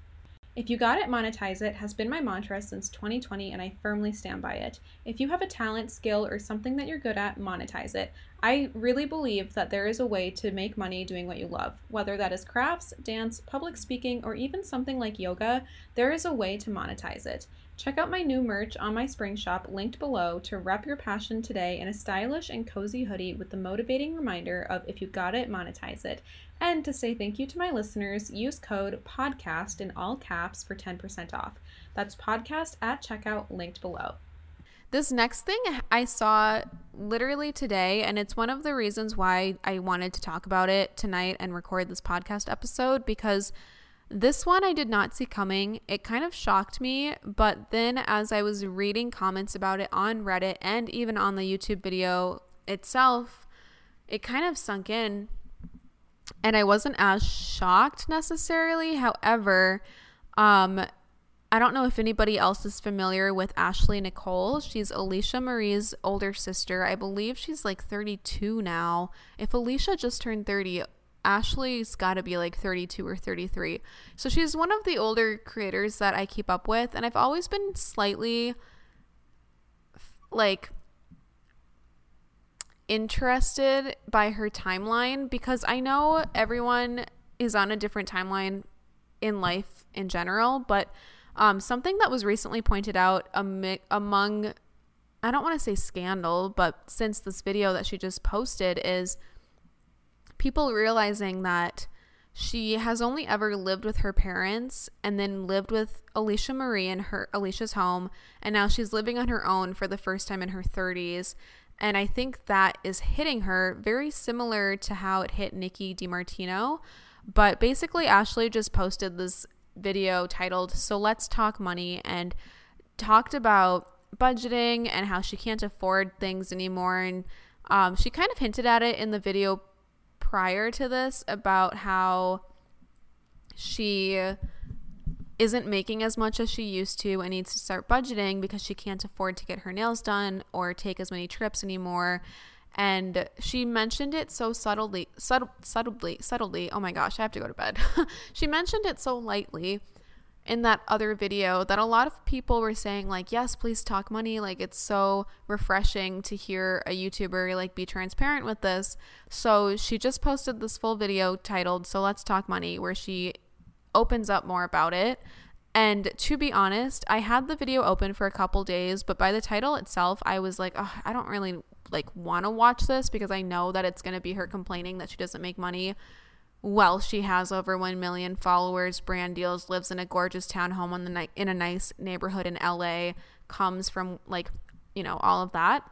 If you got it, monetize it has been my mantra since 2020, and I firmly stand by it. If you have a talent, skill, or something that you're good at, monetize it. I really believe that there is a way to make money doing what you love. Whether that is crafts, dance, public speaking, or even something like yoga, there is a way to monetize it. Check out my new merch on my spring shop linked below to rep your passion today in a stylish and cozy hoodie with the motivating reminder of if you got it, monetize it. And to say thank you to my listeners, use code PODCAST in all caps for 10% off. That's podcast at checkout linked below. This next thing I saw literally today, and it's one of the reasons why I wanted to talk about it tonight and record this podcast episode, because this one I did not see coming. It kind of shocked me, but then as I was reading comments about it on Reddit and even on the YouTube video itself, it kind of sunk in. And I wasn't as shocked necessarily. However, I don't know if anybody else is familiar with Ashley Nicole. She's Alicia Marie's older sister. I believe she's like 32 now. If Alicia just turned 30, Ashley's got to be like 32 or 33. So she's one of the older creators that I keep up with. And I've always been slightly like interested by her timeline, because I know everyone is on a different timeline in life in general, but something that was recently pointed out among, I don't want to say scandal, but since this video that she just posted, is people realizing that she has only ever lived with her parents and then lived with Alicia Marie in Alicia's home, and now she's living on her own for the first time in her 30s. And I think that is hitting her very similar to how it hit Nikki DiMartino. But basically, Ashley just posted this video titled, "So Let's Talk Money," and talked about budgeting and how she can't afford things anymore. And she kind of hinted at it in the video prior to this about how she isn't making as much as she used to and needs to start budgeting because she can't afford to get her nails done or take as many trips anymore. And she mentioned it so subtly. Oh my gosh, I have to go to bed. She mentioned it so lightly in that other video that a lot of people were saying like, yes, please talk money. Like, it's so refreshing to hear a YouTuber like be transparent with this. So she just posted this full video titled, "So Let's Talk Money," where she opens up more about it. And to be honest, I had the video open for a couple days, but by the title itself, I was like, oh, I don't really like want to watch this, because I know that it's going to be her complaining that she doesn't make money. Well, she has over 1 million followers, brand deals, lives in a gorgeous townhome in a nice neighborhood in LA, comes from like, you know, all of that.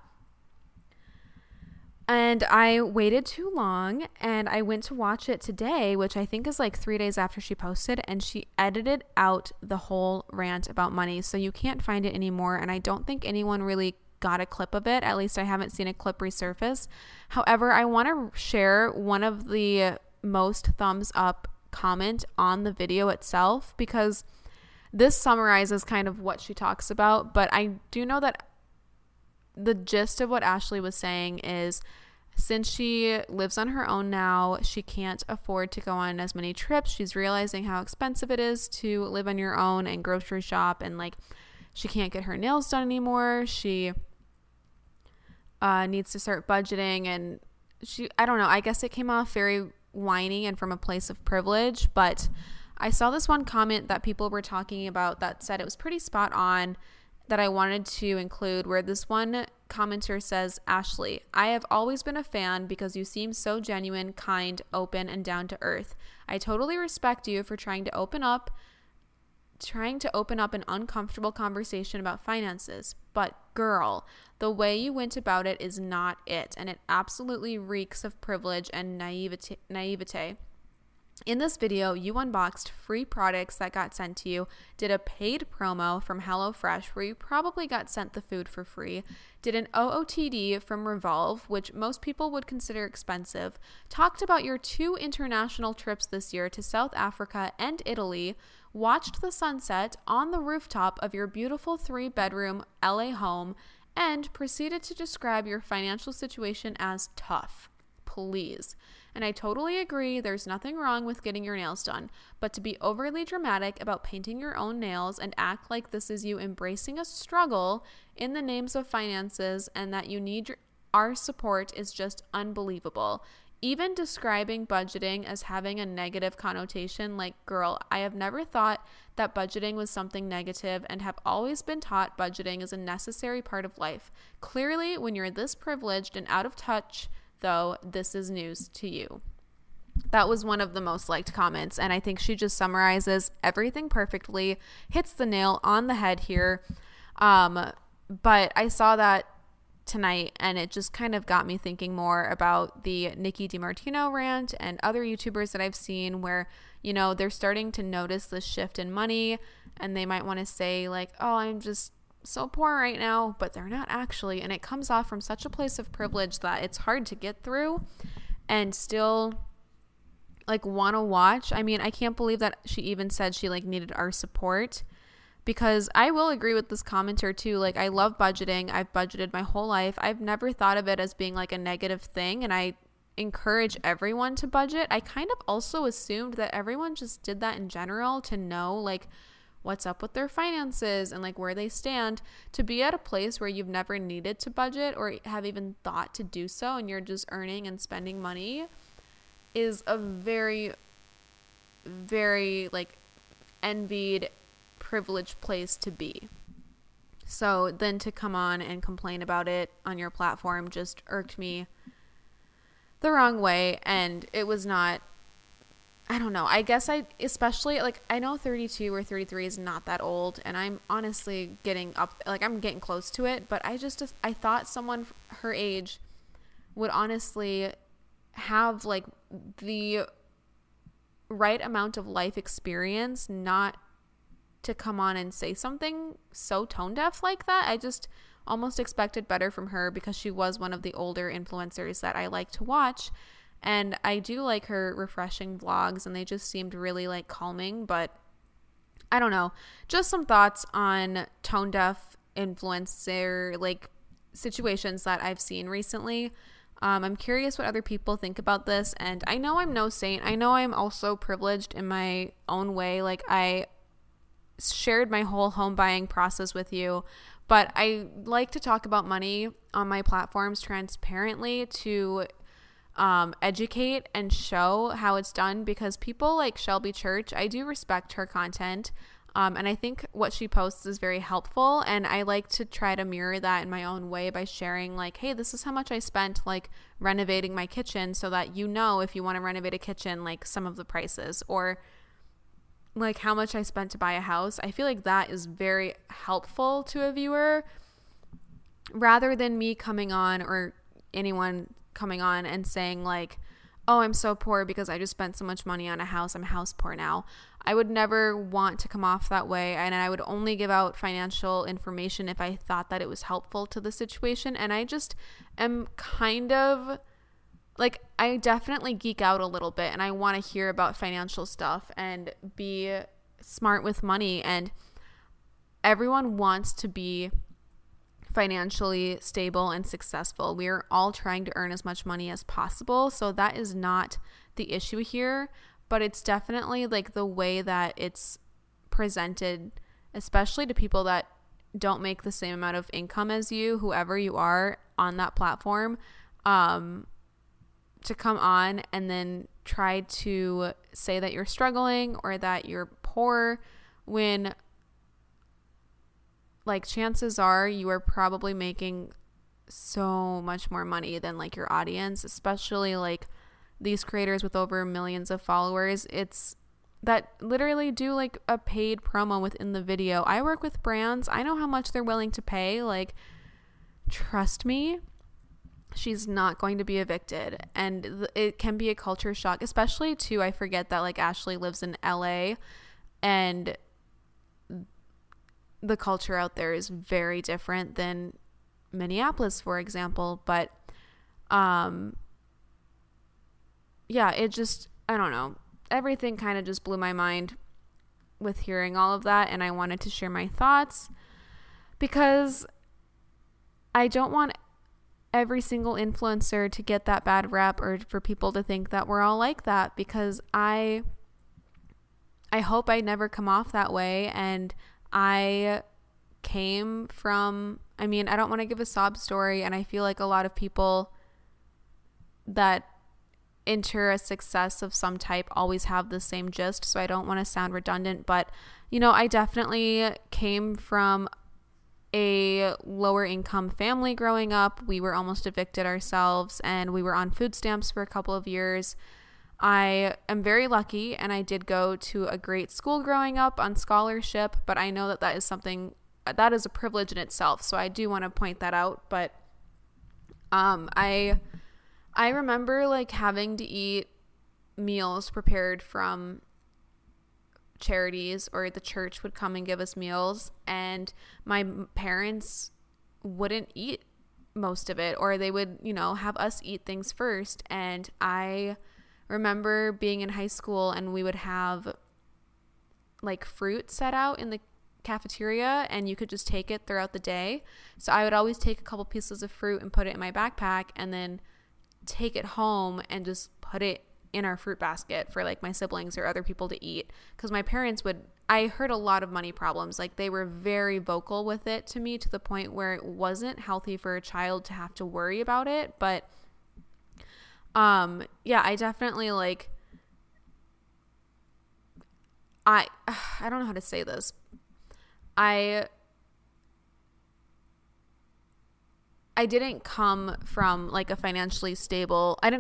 And I waited too long, and I went to watch it today, which I think is like 3 days after she posted, and she edited out the whole rant about money. So you can't find it anymore. And I don't think anyone really got a clip of it. At least I haven't seen a clip resurface. However, I want to share one of the most thumbs up comment on the video itself, because this summarizes kind of what she talks about. But I do know that the gist of what Ashley was saying is, since she lives on her own now, she can't afford to go on as many trips. She's realizing how expensive it is to live on your own and grocery shop, and like, she can't get her nails done anymore. She needs to start budgeting, and she, I don't know, I guess it came off very whiny and from a place of privilege. But I saw this one comment that people were talking about that said it was pretty spot on, that I wanted to include, where this one commenter says, Ashley, I have always been a fan because you seem so genuine, kind, open, and down to earth. I totally respect you for trying to open up an uncomfortable conversation about finances. But girl, the way you went about it is not it, and it absolutely reeks of privilege and naivete. In this video, you unboxed free products that got sent to you, did a paid promo from HelloFresh where you probably got sent the food for free, did an OOTD from Revolve, which most people would consider expensive, talked about your 2 international trips this year to South Africa and Italy, watched the sunset on the rooftop of your beautiful 3-bedroom LA home, and proceeded to describe your financial situation as tough. Please. And I totally agree, there's nothing wrong with getting your nails done, but to be overly dramatic about painting your own nails and act like this is you embracing a struggle in the names of finances and that you need our support is just unbelievable. Even describing budgeting as having a negative connotation, like, girl, I have never thought that budgeting was something negative and have always been taught budgeting is a necessary part of life. Clearly, when you're this privileged and out of touch, though, this is news to you. That was one of the most liked comments, and I think she just summarizes everything perfectly, hits the nail on the head here. But I saw that tonight, and it just kind of got me thinking more about the Nikki DiMartino rant and other YouTubers that I've seen where, you know, they're starting to notice this shift in money, and they might want to say like, oh, I'm just so poor right now, but they're not actually, and it comes off from such a place of privilege that it's hard to get through and still like want to watch. I mean, I can't believe that she even said she like needed our support, because I will agree with this commenter too. Like, I love budgeting. I've budgeted my whole life. I've never thought of it as being like a negative thing, and I encourage everyone to budget. I kind of also assumed that everyone just did that in general to know like what's up with their finances and like where they stand. To be at a place where you've never needed to budget or have even thought to do so, and you're just earning and spending money, is a very, very like envied, privileged place to be. So then to come on and complain about it on your platform just irked me the wrong way, and it was not, I don't know. I guess especially like, I know 32 or 33 is not that old, and I'm honestly getting up, like I'm getting close to it, but I thought someone her age would honestly have like the right amount of life experience not to come on and say something so tone deaf like that. I just almost expected better from her, because she was one of the older influencers that I like to watch. And I do like her refreshing vlogs, and they just seemed really like calming. But I don't know, just some thoughts on tone deaf influencer like situations that I've seen recently. I'm curious what other people think about this. And I know I'm no saint. I know I'm also privileged in my own way. Like, I shared my whole home buying process with you, but I like to talk about money on my platforms transparently to educate and show how it's done, because people like Shelby Church, I do respect her content, and I think what she posts is very helpful, and I like to try to mirror that in my own way by sharing like, hey, this is how much I spent like renovating my kitchen, so that you know if you want to renovate a kitchen, like some of the prices, or like how much I spent to buy a house. I feel like that is very helpful to a viewer, rather than me coming on or anyone coming on and saying like, oh, I'm so poor because I just spent so much money on a house, I'm house poor now. I would never want to come off that way, and I would only give out financial information if I thought that it was helpful to the situation. And I just am kind of like, I definitely geek out a little bit, and I want to hear about financial stuff and be smart with money. And everyone wants to be financially stable and successful. We are all trying to earn as much money as possible, so that is not the issue here. But it's definitely like the way that it's presented, especially to people that don't make the same amount of income as you, whoever you are on that platform, to come on and then try to say that you're struggling or that you're poor when, like, chances are you are probably making so much more money than like your audience, especially like these creators with over millions of followers. It's that literally do like a paid promo within the video. I work with brands. I know how much they're willing to pay. Like, trust me, she's not going to be evicted. And it can be a culture shock, especially too. I forget that like Ashley lives in LA, and the culture out there is very different than Minneapolis, for example. But, yeah, it just, I don't know. Everything kind of just blew my mind with hearing all of that, and I wanted to share my thoughts because I don't want every single influencer to get that bad rap or for people to think that we're all like that, because I hope I never come off that way. And I came from, I mean, I don't want to give a sob story, and I feel like a lot of people that enter a success of some type always have the same gist, so I don't want to sound redundant, but, you know, I definitely came from a lower income family growing up. We were almost evicted ourselves, and we were on food stamps for a couple of years. I am very lucky, and I did go to a great school growing up on scholarship, but I know that that is something that is a privilege in itself, so I do want to point that out. But I remember like having to eat meals prepared from charities, or the church would come and give us meals, and my parents wouldn't eat most of it, or they would, you know, have us eat things first. And I remember being in high school, and we would have like fruit set out in the cafeteria, and you could just take it throughout the day. So I would always take a couple pieces of fruit and put it in my backpack, and then take it home and just put it in our fruit basket for like my siblings or other people to eat, because my parents would, I heard a lot of money problems. Like, they were very vocal with it to me, to the point where it wasn't healthy for a child to have to worry about it. But yeah, I definitely like, I don't know how to say this. I didn't come from like a financially stable, I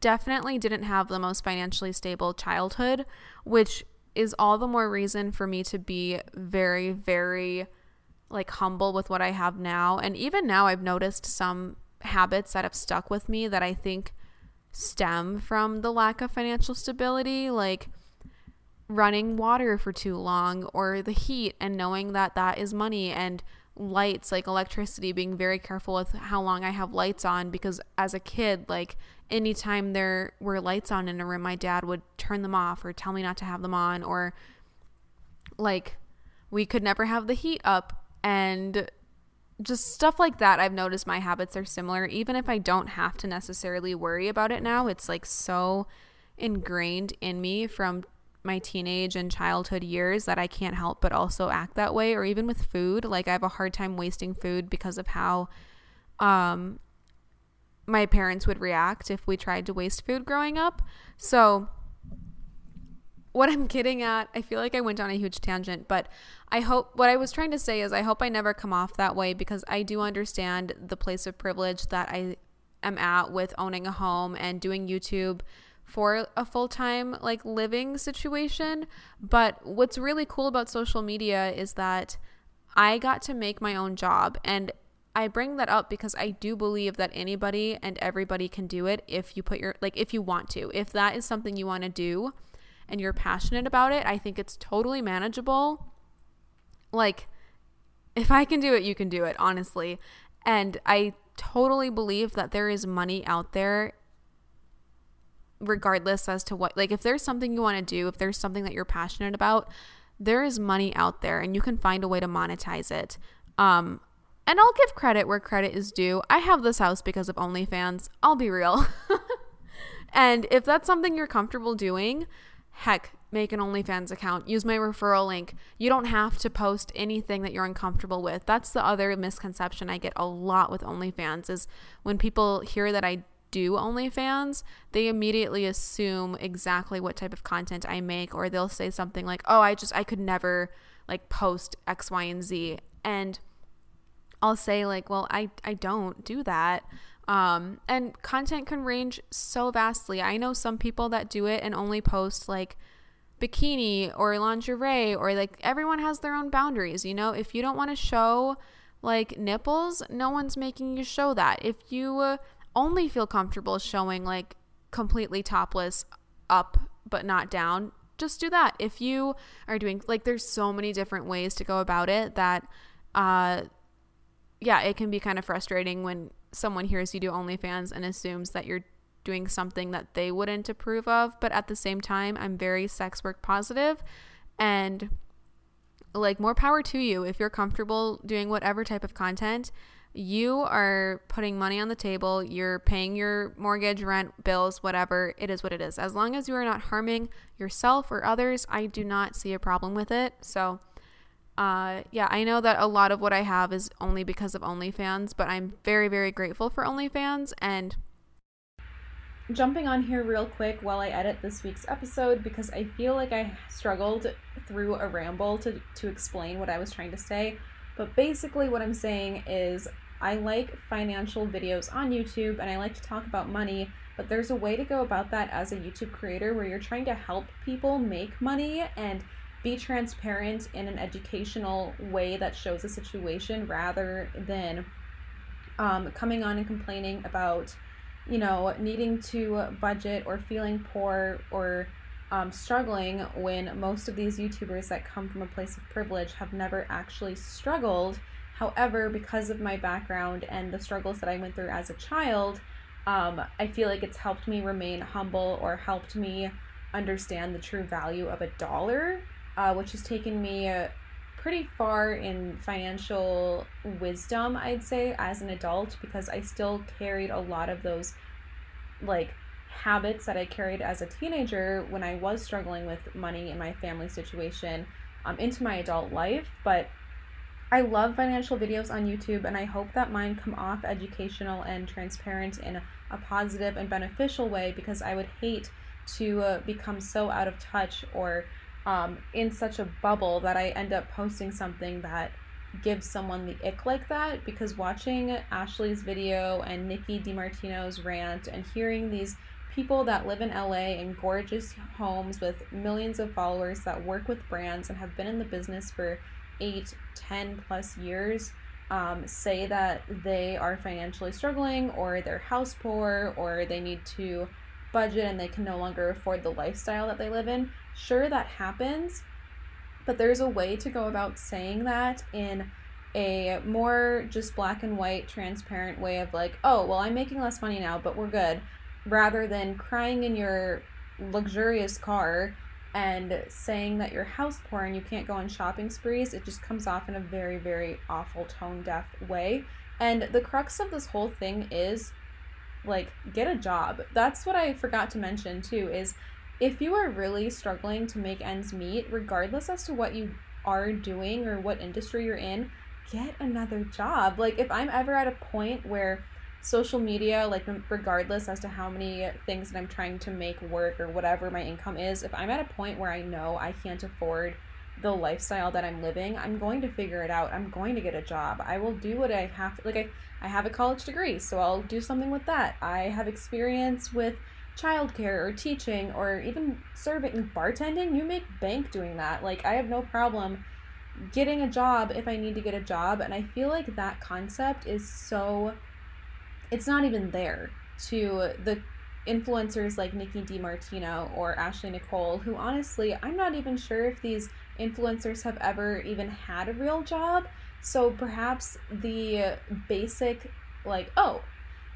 definitely didn't have the most financially stable childhood, which is all the more reason for me to be very, very like humble with what I have now. And even now I've noticed some habits that have stuck with me that I think stem from the lack of financial stability, like running water for too long, or the heat, and knowing that that is money, and lights, like electricity, being very careful with how long I have lights on, because as a kid, like anytime there were lights on in a room, my dad would turn them off or tell me not to have them on, or like we could never have the heat up, and just stuff like that. I've noticed my habits are similar, even if I don't have to necessarily worry about it now. It's like so ingrained in me from my teenage and childhood years that I can't help but also act that way. Or even with food, like I have a hard time wasting food because of how my parents would react if we tried to waste food growing up. So what I'm getting at, I feel like I went on a huge tangent, but I hope, what I was trying to say is I hope I never come off that way, because I do understand the place of privilege that I am at with owning a home and doing YouTube for a full-time like living situation. But what's really cool about social media is that I got to make my own job, and I bring that up because I do believe that anybody and everybody can do it if you put your, like, if you want to. If that is something you want to do and you're passionate about it, I think it's totally manageable. Like, if I can do it, you can do it, honestly. And I totally believe that there is money out there regardless as to what, like, if there's something you want to do, if there's something that you're passionate about, there is money out there and you can find a way to monetize it. And I'll give credit where credit is due. I have this house because of OnlyFans. I'll be real. And if that's something you're comfortable doing, heck, make an OnlyFans account. Use my referral link. You don't have to post anything that you're uncomfortable with. That's the other misconception I get a lot with OnlyFans is when people hear that I do OnlyFans, they immediately assume exactly what type of content I make, or they'll say something like, oh, I could never, like, post X, Y, and Z. And I'll say, like, well, I don't do that. And content can range so vastly. I know some people that do it and only post, like, bikini or lingerie, or, like, everyone has their own boundaries, you know? If you don't want to show, like, nipples, no one's making you show that. If you only feel comfortable showing, like, completely topless up but not down, just do that. If you are doing, like, there's so many different ways to go about it that, yeah, it can be kind of frustrating when someone hears you do OnlyFans and assumes that you're doing something that they wouldn't approve of. But at the same time, I'm very sex work positive, and, like, more power to you. If you're comfortable doing whatever type of content, you are putting money on the table. You're paying your mortgage, rent, bills, whatever. It is what it is. As long as you are not harming yourself or others, I do not see a problem with it. So yeah, I know that a lot of what I have is only because of OnlyFans, but I'm very, very grateful for OnlyFans. And jumping on here real quick while I edit this week's episode, because I feel like I struggled through a ramble to explain what I was trying to say. But basically what I'm saying is I like financial videos on YouTube and I like to talk about money, but there's a way to go about that as a YouTube creator where you're trying to help people make money and be transparent in an educational way that shows a situation rather than coming on and complaining about, you know, needing to budget or feeling poor or struggling, when most of these YouTubers that come from a place of privilege have never actually struggled. However, because of my background and the struggles that I went through as a child, I feel like it's helped me remain humble or helped me understand the true value of a dollar. Which has taken me pretty far in financial wisdom, I'd say, as an adult, because I still carried a lot of those, like, habits that I carried as a teenager when I was struggling with money in my family situation into my adult life. But I love financial videos on YouTube, and I hope that mine come off educational and transparent in a positive and beneficial way, because I would hate to become so out of touch or in such a bubble that I end up posting something that gives someone the ick like that. Because watching Ashley's video and Nikki DiMartino's rant and hearing these people that live in LA in gorgeous homes with millions of followers that work with brands and have been in the business for 8-10+ years say that they are financially struggling, or they're house poor, or they need to budget and they can no longer afford the lifestyle that they live in. Sure, that happens, but there's a way to go about saying that in a more just black and white, transparent way of, like, oh, well, I'm making less money now, but we're good, rather than crying in your luxurious car and saying that you're house poor and you can't go on shopping sprees. It just comes off in a very, very awful, tone-deaf way. And the crux of this whole thing is, like, get a job. That's what I forgot to mention too, is if you are really struggling to make ends meet, regardless as to what you are doing or what industry you're in, get another job. Like, if I'm ever at a point where social media, like, regardless as to how many things that I'm trying to make work or whatever my income is, if I'm at a point where I know I can't afford the lifestyle that I'm living, I'm going to figure it out. I'm going to get a job. I will do what I have to. Like, I have a college degree, so I'll do something with that. I have experience with childcare or teaching or even serving, bartending. You make bank doing that. Like, I have no problem getting a job if I need to get a job. And I feel like that concept is so, it's not even there to the influencers like Nikki DiMartino or Ashley Nicole, who honestly, I'm not even sure if these influencers have ever even had a real job. So perhaps the basic, like, oh,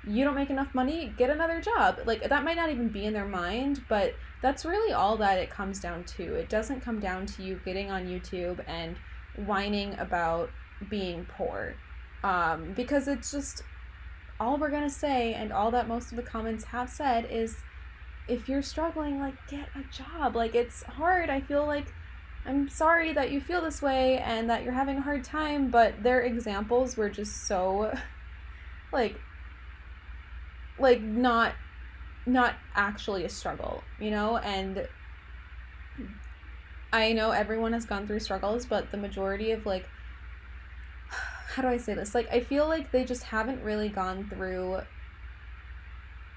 you don't make enough money, get another job. Like, that might not even be in their mind, but that's really all that it comes down to. It doesn't come down to you getting on YouTube and whining about being poor, because it's just all we're going to say, and all that most of the comments have said is, if you're struggling, like, get a job. Like, it's hard. I feel like, I'm sorry that you feel this way and that you're having a hard time, but their examples were just so, like not actually a struggle, you know? And I know everyone has gone through struggles, but the majority of, like, how do I say this? Like, I feel like they just haven't really gone through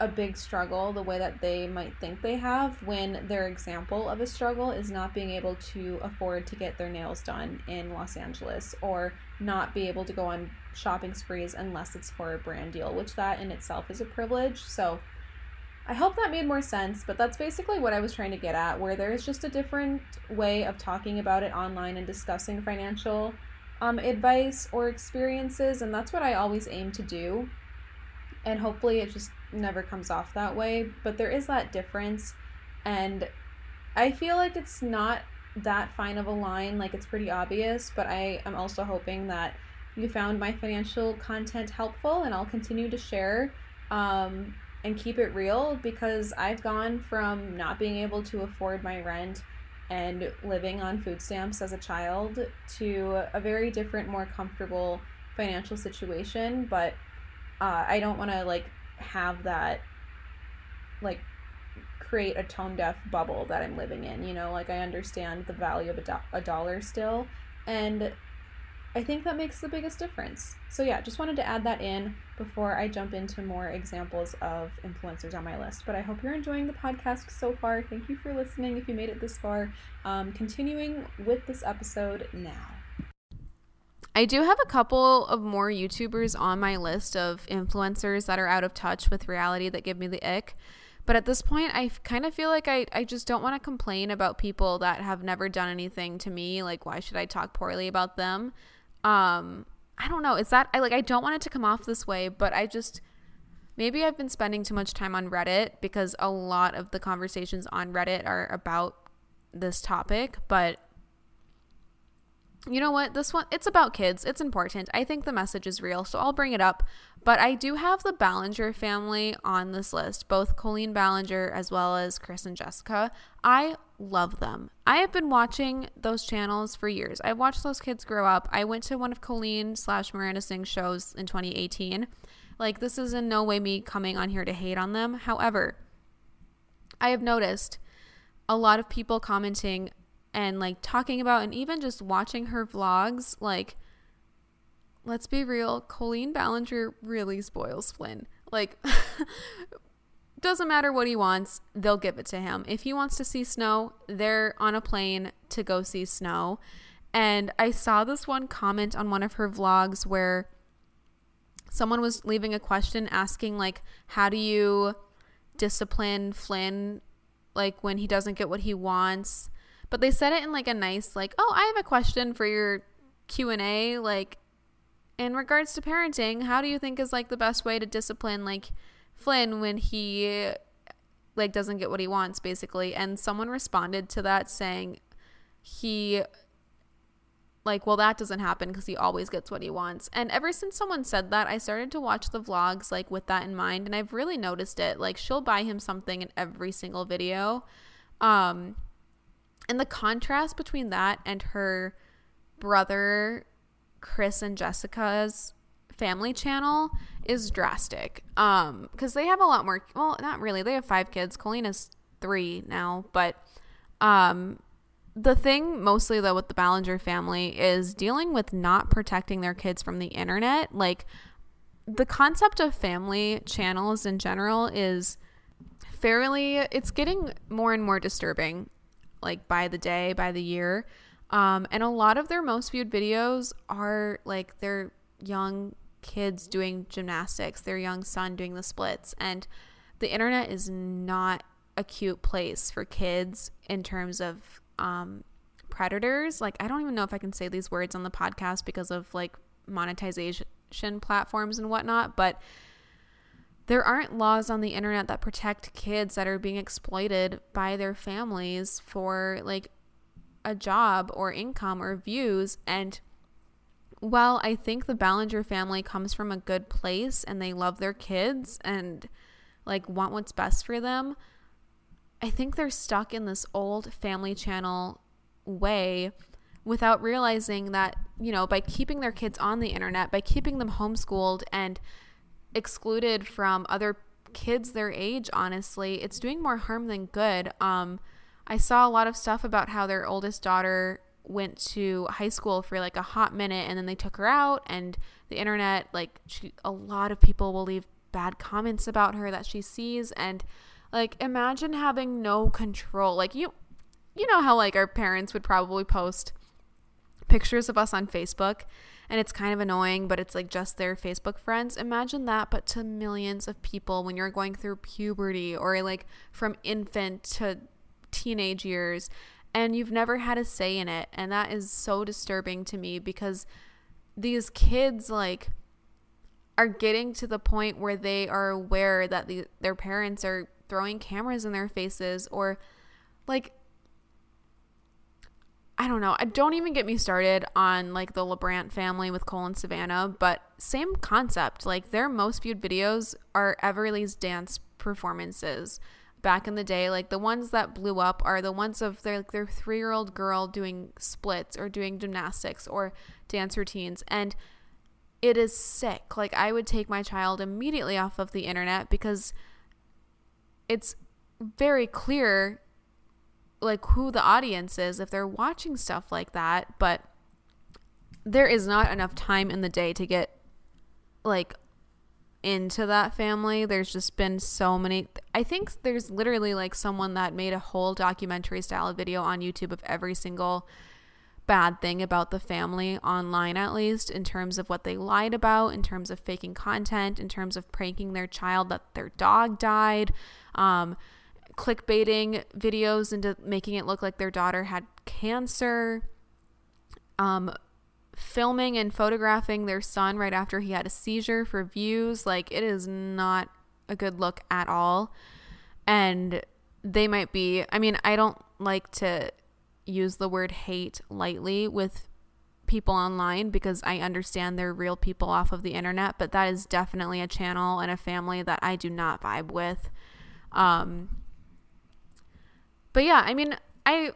a big struggle the way that they might think they have, when their example of a struggle is not being able to afford to get their nails done in Los Angeles, or not be able to go on shopping sprees unless it's for a brand deal, which that in itself is a privilege. So I hope that made more sense, but that's basically what I was trying to get at, where there is just a different way of talking about it online and discussing financial advice or experiences, and that's what I always aim to do. And hopefully it just never comes off that way, but there is that difference, and I feel like it's not that fine of a line. Like, it's pretty obvious, but I am also hoping that you found my financial content helpful, and I'll continue to share and keep it real, because I've gone from not being able to afford my rent and living on food stamps as a child to a very different, more comfortable financial situation. But I don't want to, like, have that, like, create a tone deaf bubble that I'm living in, you know? Like, I understand the value of a dollar still, and I think that makes the biggest difference. So yeah, just wanted to add that in before I jump into more examples of influencers on my list. But I hope you're enjoying the podcast so far. Thank you for listening if you made it this far. Continuing with this episode now. I do have a couple of more YouTubers on my list of influencers that are out of touch with reality that give me the ick. But at this point, I kind of feel like I just don't want to complain about people that have never done anything to me. Like, why should I talk poorly about them? I don't know. It's that I don't want it to come off this way, but I just, maybe I've been spending too much time on Reddit, because a lot of the conversations on Reddit are about this topic. But you know what? This one, it's about kids. It's important. I think the message is real, so I'll bring it up. But I do have the Ballinger family on this list, both Colleen Ballinger as well as Chris and Jessica. I love them. I have been watching those channels for years. I've watched those kids grow up. I went to one of Colleen/Miranda Sings shows in 2018. Like, this is in no way me coming on here to hate on them. However, I have noticed a lot of people commenting and, like, talking about, and even just watching her vlogs. Like, let's be real, Colleen Ballinger really spoils Flynn. Like, doesn't matter what he wants, they'll give it to him. If he wants to see snow, they're on a plane to go see snow. And I saw this one comment on one of her vlogs where someone was leaving a question asking, like, how do you discipline Flynn, like, when he doesn't get what he wants? But they said it in, like, a nice, like, oh, I have a question for your Q&A, like, in regards to parenting, how do you think is, like, the best way to discipline, like, Flynn when he, like, doesn't get what he wants, basically. And someone responded to that saying, he, like, well, that doesn't happen because he always gets what he wants. And ever since someone said that, I started to watch the vlogs, like, with that in mind, and I've really noticed it. Like, she'll buy him something in every single video. And the contrast between that and her brother, Chris and Jessica's family channel is drastic. Because they have a lot more, well, not really. They have 5 kids. Colleen is 3 now. But the thing mostly, though, with the Ballinger family is dealing with not protecting their kids from the internet. Like, the concept of family channels in general is it's getting more and more disturbing, like, by the day, by the year. And a lot of their most viewed videos are like their young kids doing gymnastics, their young son doing the splits. And the internet is not a cute place for kids in terms of predators. Like, I don't even know if I can say these words on the podcast because of like monetization platforms and whatnot, but there aren't laws on the internet that protect kids that are being exploited by their families for like a job or income or views. And while I think the Ballinger family comes from a good place and they love their kids and like want what's best for them, I think they're stuck in this old family channel way without realizing that, you know, by keeping their kids on the internet, by keeping them homeschooled and excluded from other kids their age, honestly, it's doing more harm than good. I saw a lot of stuff about how their oldest daughter went to high school for like a hot minute and then they took her out, and the internet, like, a lot of people will leave bad comments about her that she sees. And like, imagine having no control. Like, you know how like our parents would probably post pictures of us on Facebook and it's kind of annoying, but it's like just their Facebook friends. Imagine that, but to millions of people when you're going through puberty or like from infant to teenage years, and you've never had a say in it. And that is so disturbing to me because these kids like are getting to the point where they are aware that their parents are throwing cameras in their faces, or like, I don't know. I don't even get me started on like the LeBrant family with Cole and Savannah, but same concept. Like, their most viewed videos are Everly's dance performances back in the day. Like, the ones that blew up are the ones of their 3-year-old girl doing splits or doing gymnastics or dance routines. And it is sick. Like, I would take my child immediately off of the internet because it's very clear like who the audience is if they're watching stuff like that. But there is not enough time in the day to get like into that family. There's just been so many. I think there's literally like someone that made a whole documentary style video on YouTube of every single bad thing about the family online, at least in terms of what they lied about, in terms of faking content, in terms of pranking their child that their dog died, clickbaiting videos into making it look like their daughter had cancer, filming and photographing their son right after he had a seizure for views. Like, it is not a good look at all. And they might be, I mean, I don't like to use the word hate lightly with people online because I understand they're real people off of the internet, but that is definitely a channel and a family that I do not vibe with. But yeah, I mean, I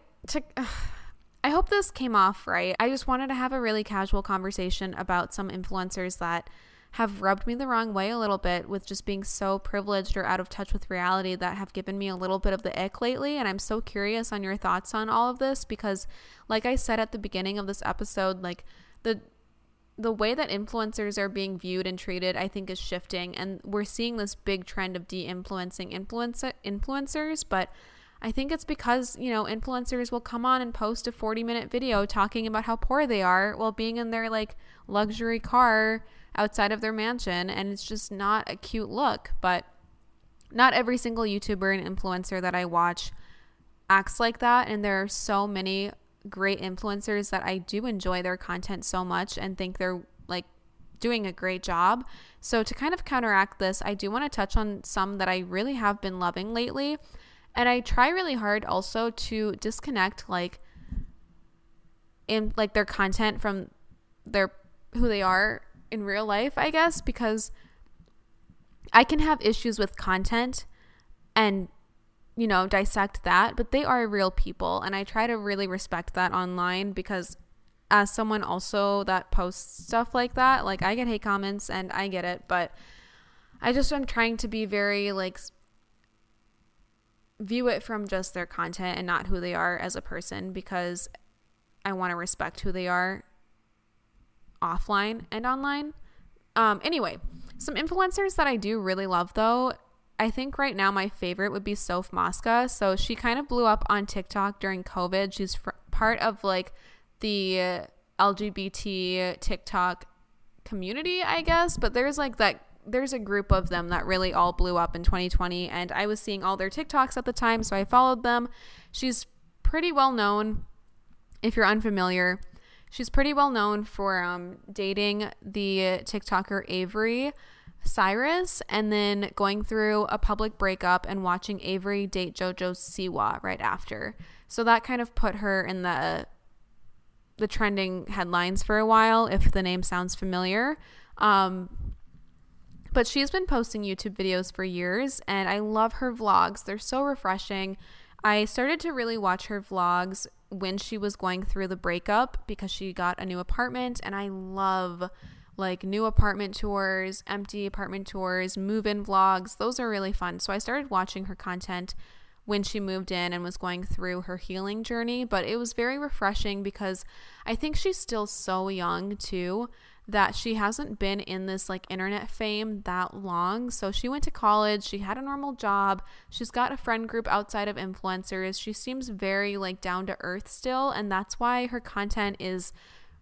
hope this came off right. I just wanted to have a really casual conversation about some influencers that have rubbed me the wrong way a little bit with just being so privileged or out of touch with reality, that have given me a little bit of the ick lately. And I'm so curious on your thoughts on all of this because, like I said at the beginning of this episode, like the way that influencers are being viewed and treated, I think, is shifting. And we're seeing this big trend of de-influencing influencers, but I think it's because, you know, influencers will come on and post a 40-minute video talking about how poor they are while being in their like luxury car outside of their mansion, and it's just not a cute look. But not every single YouTuber and influencer that I watch acts like that, and there are so many great influencers that I do enjoy their content so much and think they're like doing a great job. So to kind of counteract this, I do want to touch on some that I really have been loving lately. And I try really hard also to disconnect like their content from who they are in real life, I guess, because I can have issues with content and, you know, dissect that, but they are real people. And I try to really respect that online because as someone also that posts stuff like that, like, I get hate comments and I get it, but I'm trying to be very like, view it from just their content and not who they are as a person, because I want to respect who they are offline and online. Anyway, some influencers that I do really love though, I think right now my favorite would be Soph Mosca. So she kind of blew up on TikTok during COVID. She's part of like the LGBT TikTok community, I guess, but there's a group of them that really all blew up in 2020, and I was seeing all their TikToks at the time, so I followed them. She's pretty well known, if you're unfamiliar, she's pretty well known for dating the TikToker Avery Cyrus, and then going through a public breakup and watching Avery date JoJo Siwa right after. So that kind of put her in the trending headlines for a while, if the name sounds familiar. But she's been posting YouTube videos for years, and I love her vlogs. They're so refreshing. I started to really watch her vlogs when she was going through the breakup, because she got a new apartment, and I love like new apartment tours, empty apartment tours, move-in vlogs. Those are really fun. So I started watching her content when she moved in and was going through her healing journey, but it was very refreshing because I think she's still so young too, that she hasn't been in this like internet fame that long. So she went to college, she had a normal job, she's got a friend group outside of influencers. She seems very like down to earth still, and that's why her content is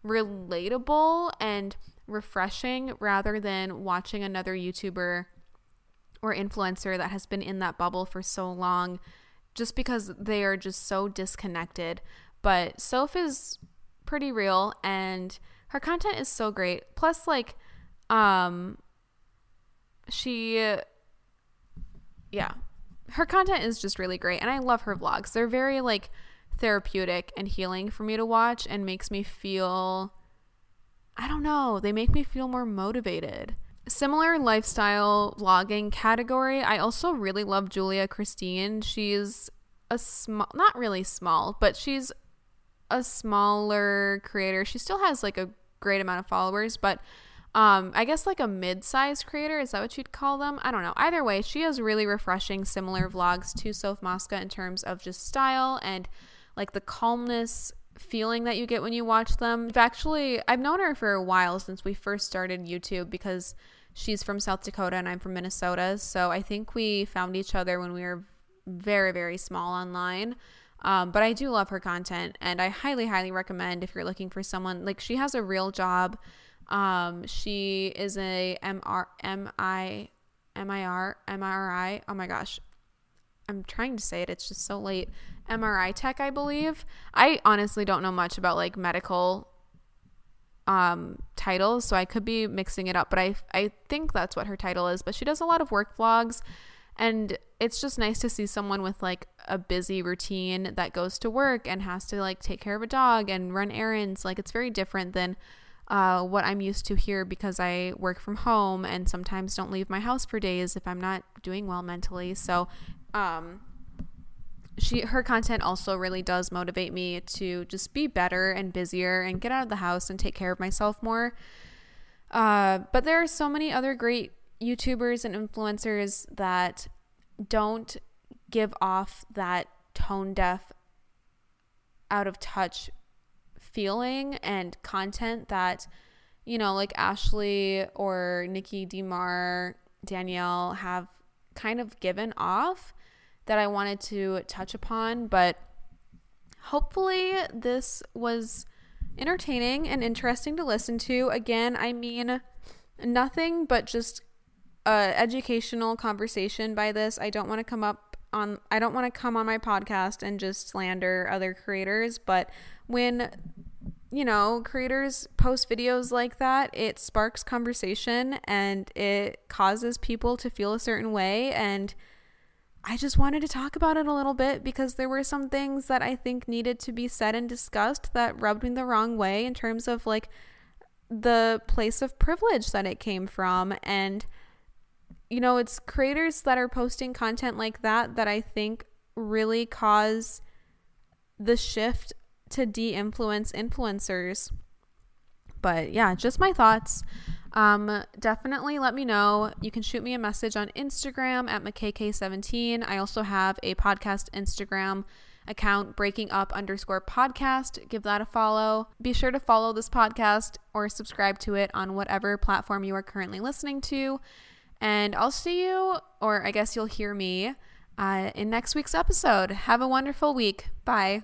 relatable and refreshing, rather than watching another YouTuber or influencer that has been in that bubble for so long, just because they are just so disconnected. But Soph is pretty real, and her content is so great. Plus, like, her content is just really great, and I love her vlogs. They're very like therapeutic and healing for me to watch, and makes me feel, I don't know, they make me feel more motivated. Similar lifestyle vlogging category, I also really love Julia Christine. She's she's a smaller creator. She still has like a great amount of followers, but I guess like a mid-sized creator, is that what you'd call them? I don't know. Either way, she has really refreshing similar vlogs to Soph Mosca in terms of just style and like the calmness feeling that you get when you watch them. I've known her for a while, since we first started YouTube, because she's from South Dakota and I'm from Minnesota, so I think we found each other when we were very, very small online. But I do love her content, and I highly, highly recommend if you're looking for someone. Like, she has a real job. She is a MRI, oh my gosh, I'm trying to say it, it's just so late, MRI tech, I believe. I honestly don't know much about like medical titles, so I could be mixing it up, but I think that's what her title is. But she does a lot of work vlogs, and it's just nice to see someone with like a busy routine that goes to work and has to like take care of a dog and run errands. Like, it's very different than what I'm used to here, because I work from home and sometimes don't leave my house for days if I'm not doing well mentally. So her content also really does motivate me to just be better and busier and get out of the house and take care of myself more. But there are so many other great YouTubers and influencers that don't give off that tone deaf, out of touch feeling and content that, you know, like Ashley or Nikki DiMar, Danielle have kind of given off, that I wanted to touch upon. But hopefully this was entertaining and interesting to listen to. Again, I mean nothing but just an educational conversation by this. I don't want to come on my podcast and just slander other creators, but when, you know, creators post videos like that, it sparks conversation and it causes people to feel a certain way, and I just wanted to talk about it a little bit, because there were some things that I think needed to be said and discussed that rubbed me the wrong way in terms of like the place of privilege that it came from. And, you know, it's creators that are posting content like that that I think really cause the shift to de-influence influencers. But yeah, just my thoughts. Definitely let me know. You can shoot me a message on Instagram at mckk17. I also have a podcast Instagram account, breakingup_podcast. Give that a follow. Be sure to follow this podcast or subscribe to it on whatever platform you are currently listening to. And I'll see you, or I guess you'll hear me, in next week's episode. Have a wonderful week. Bye.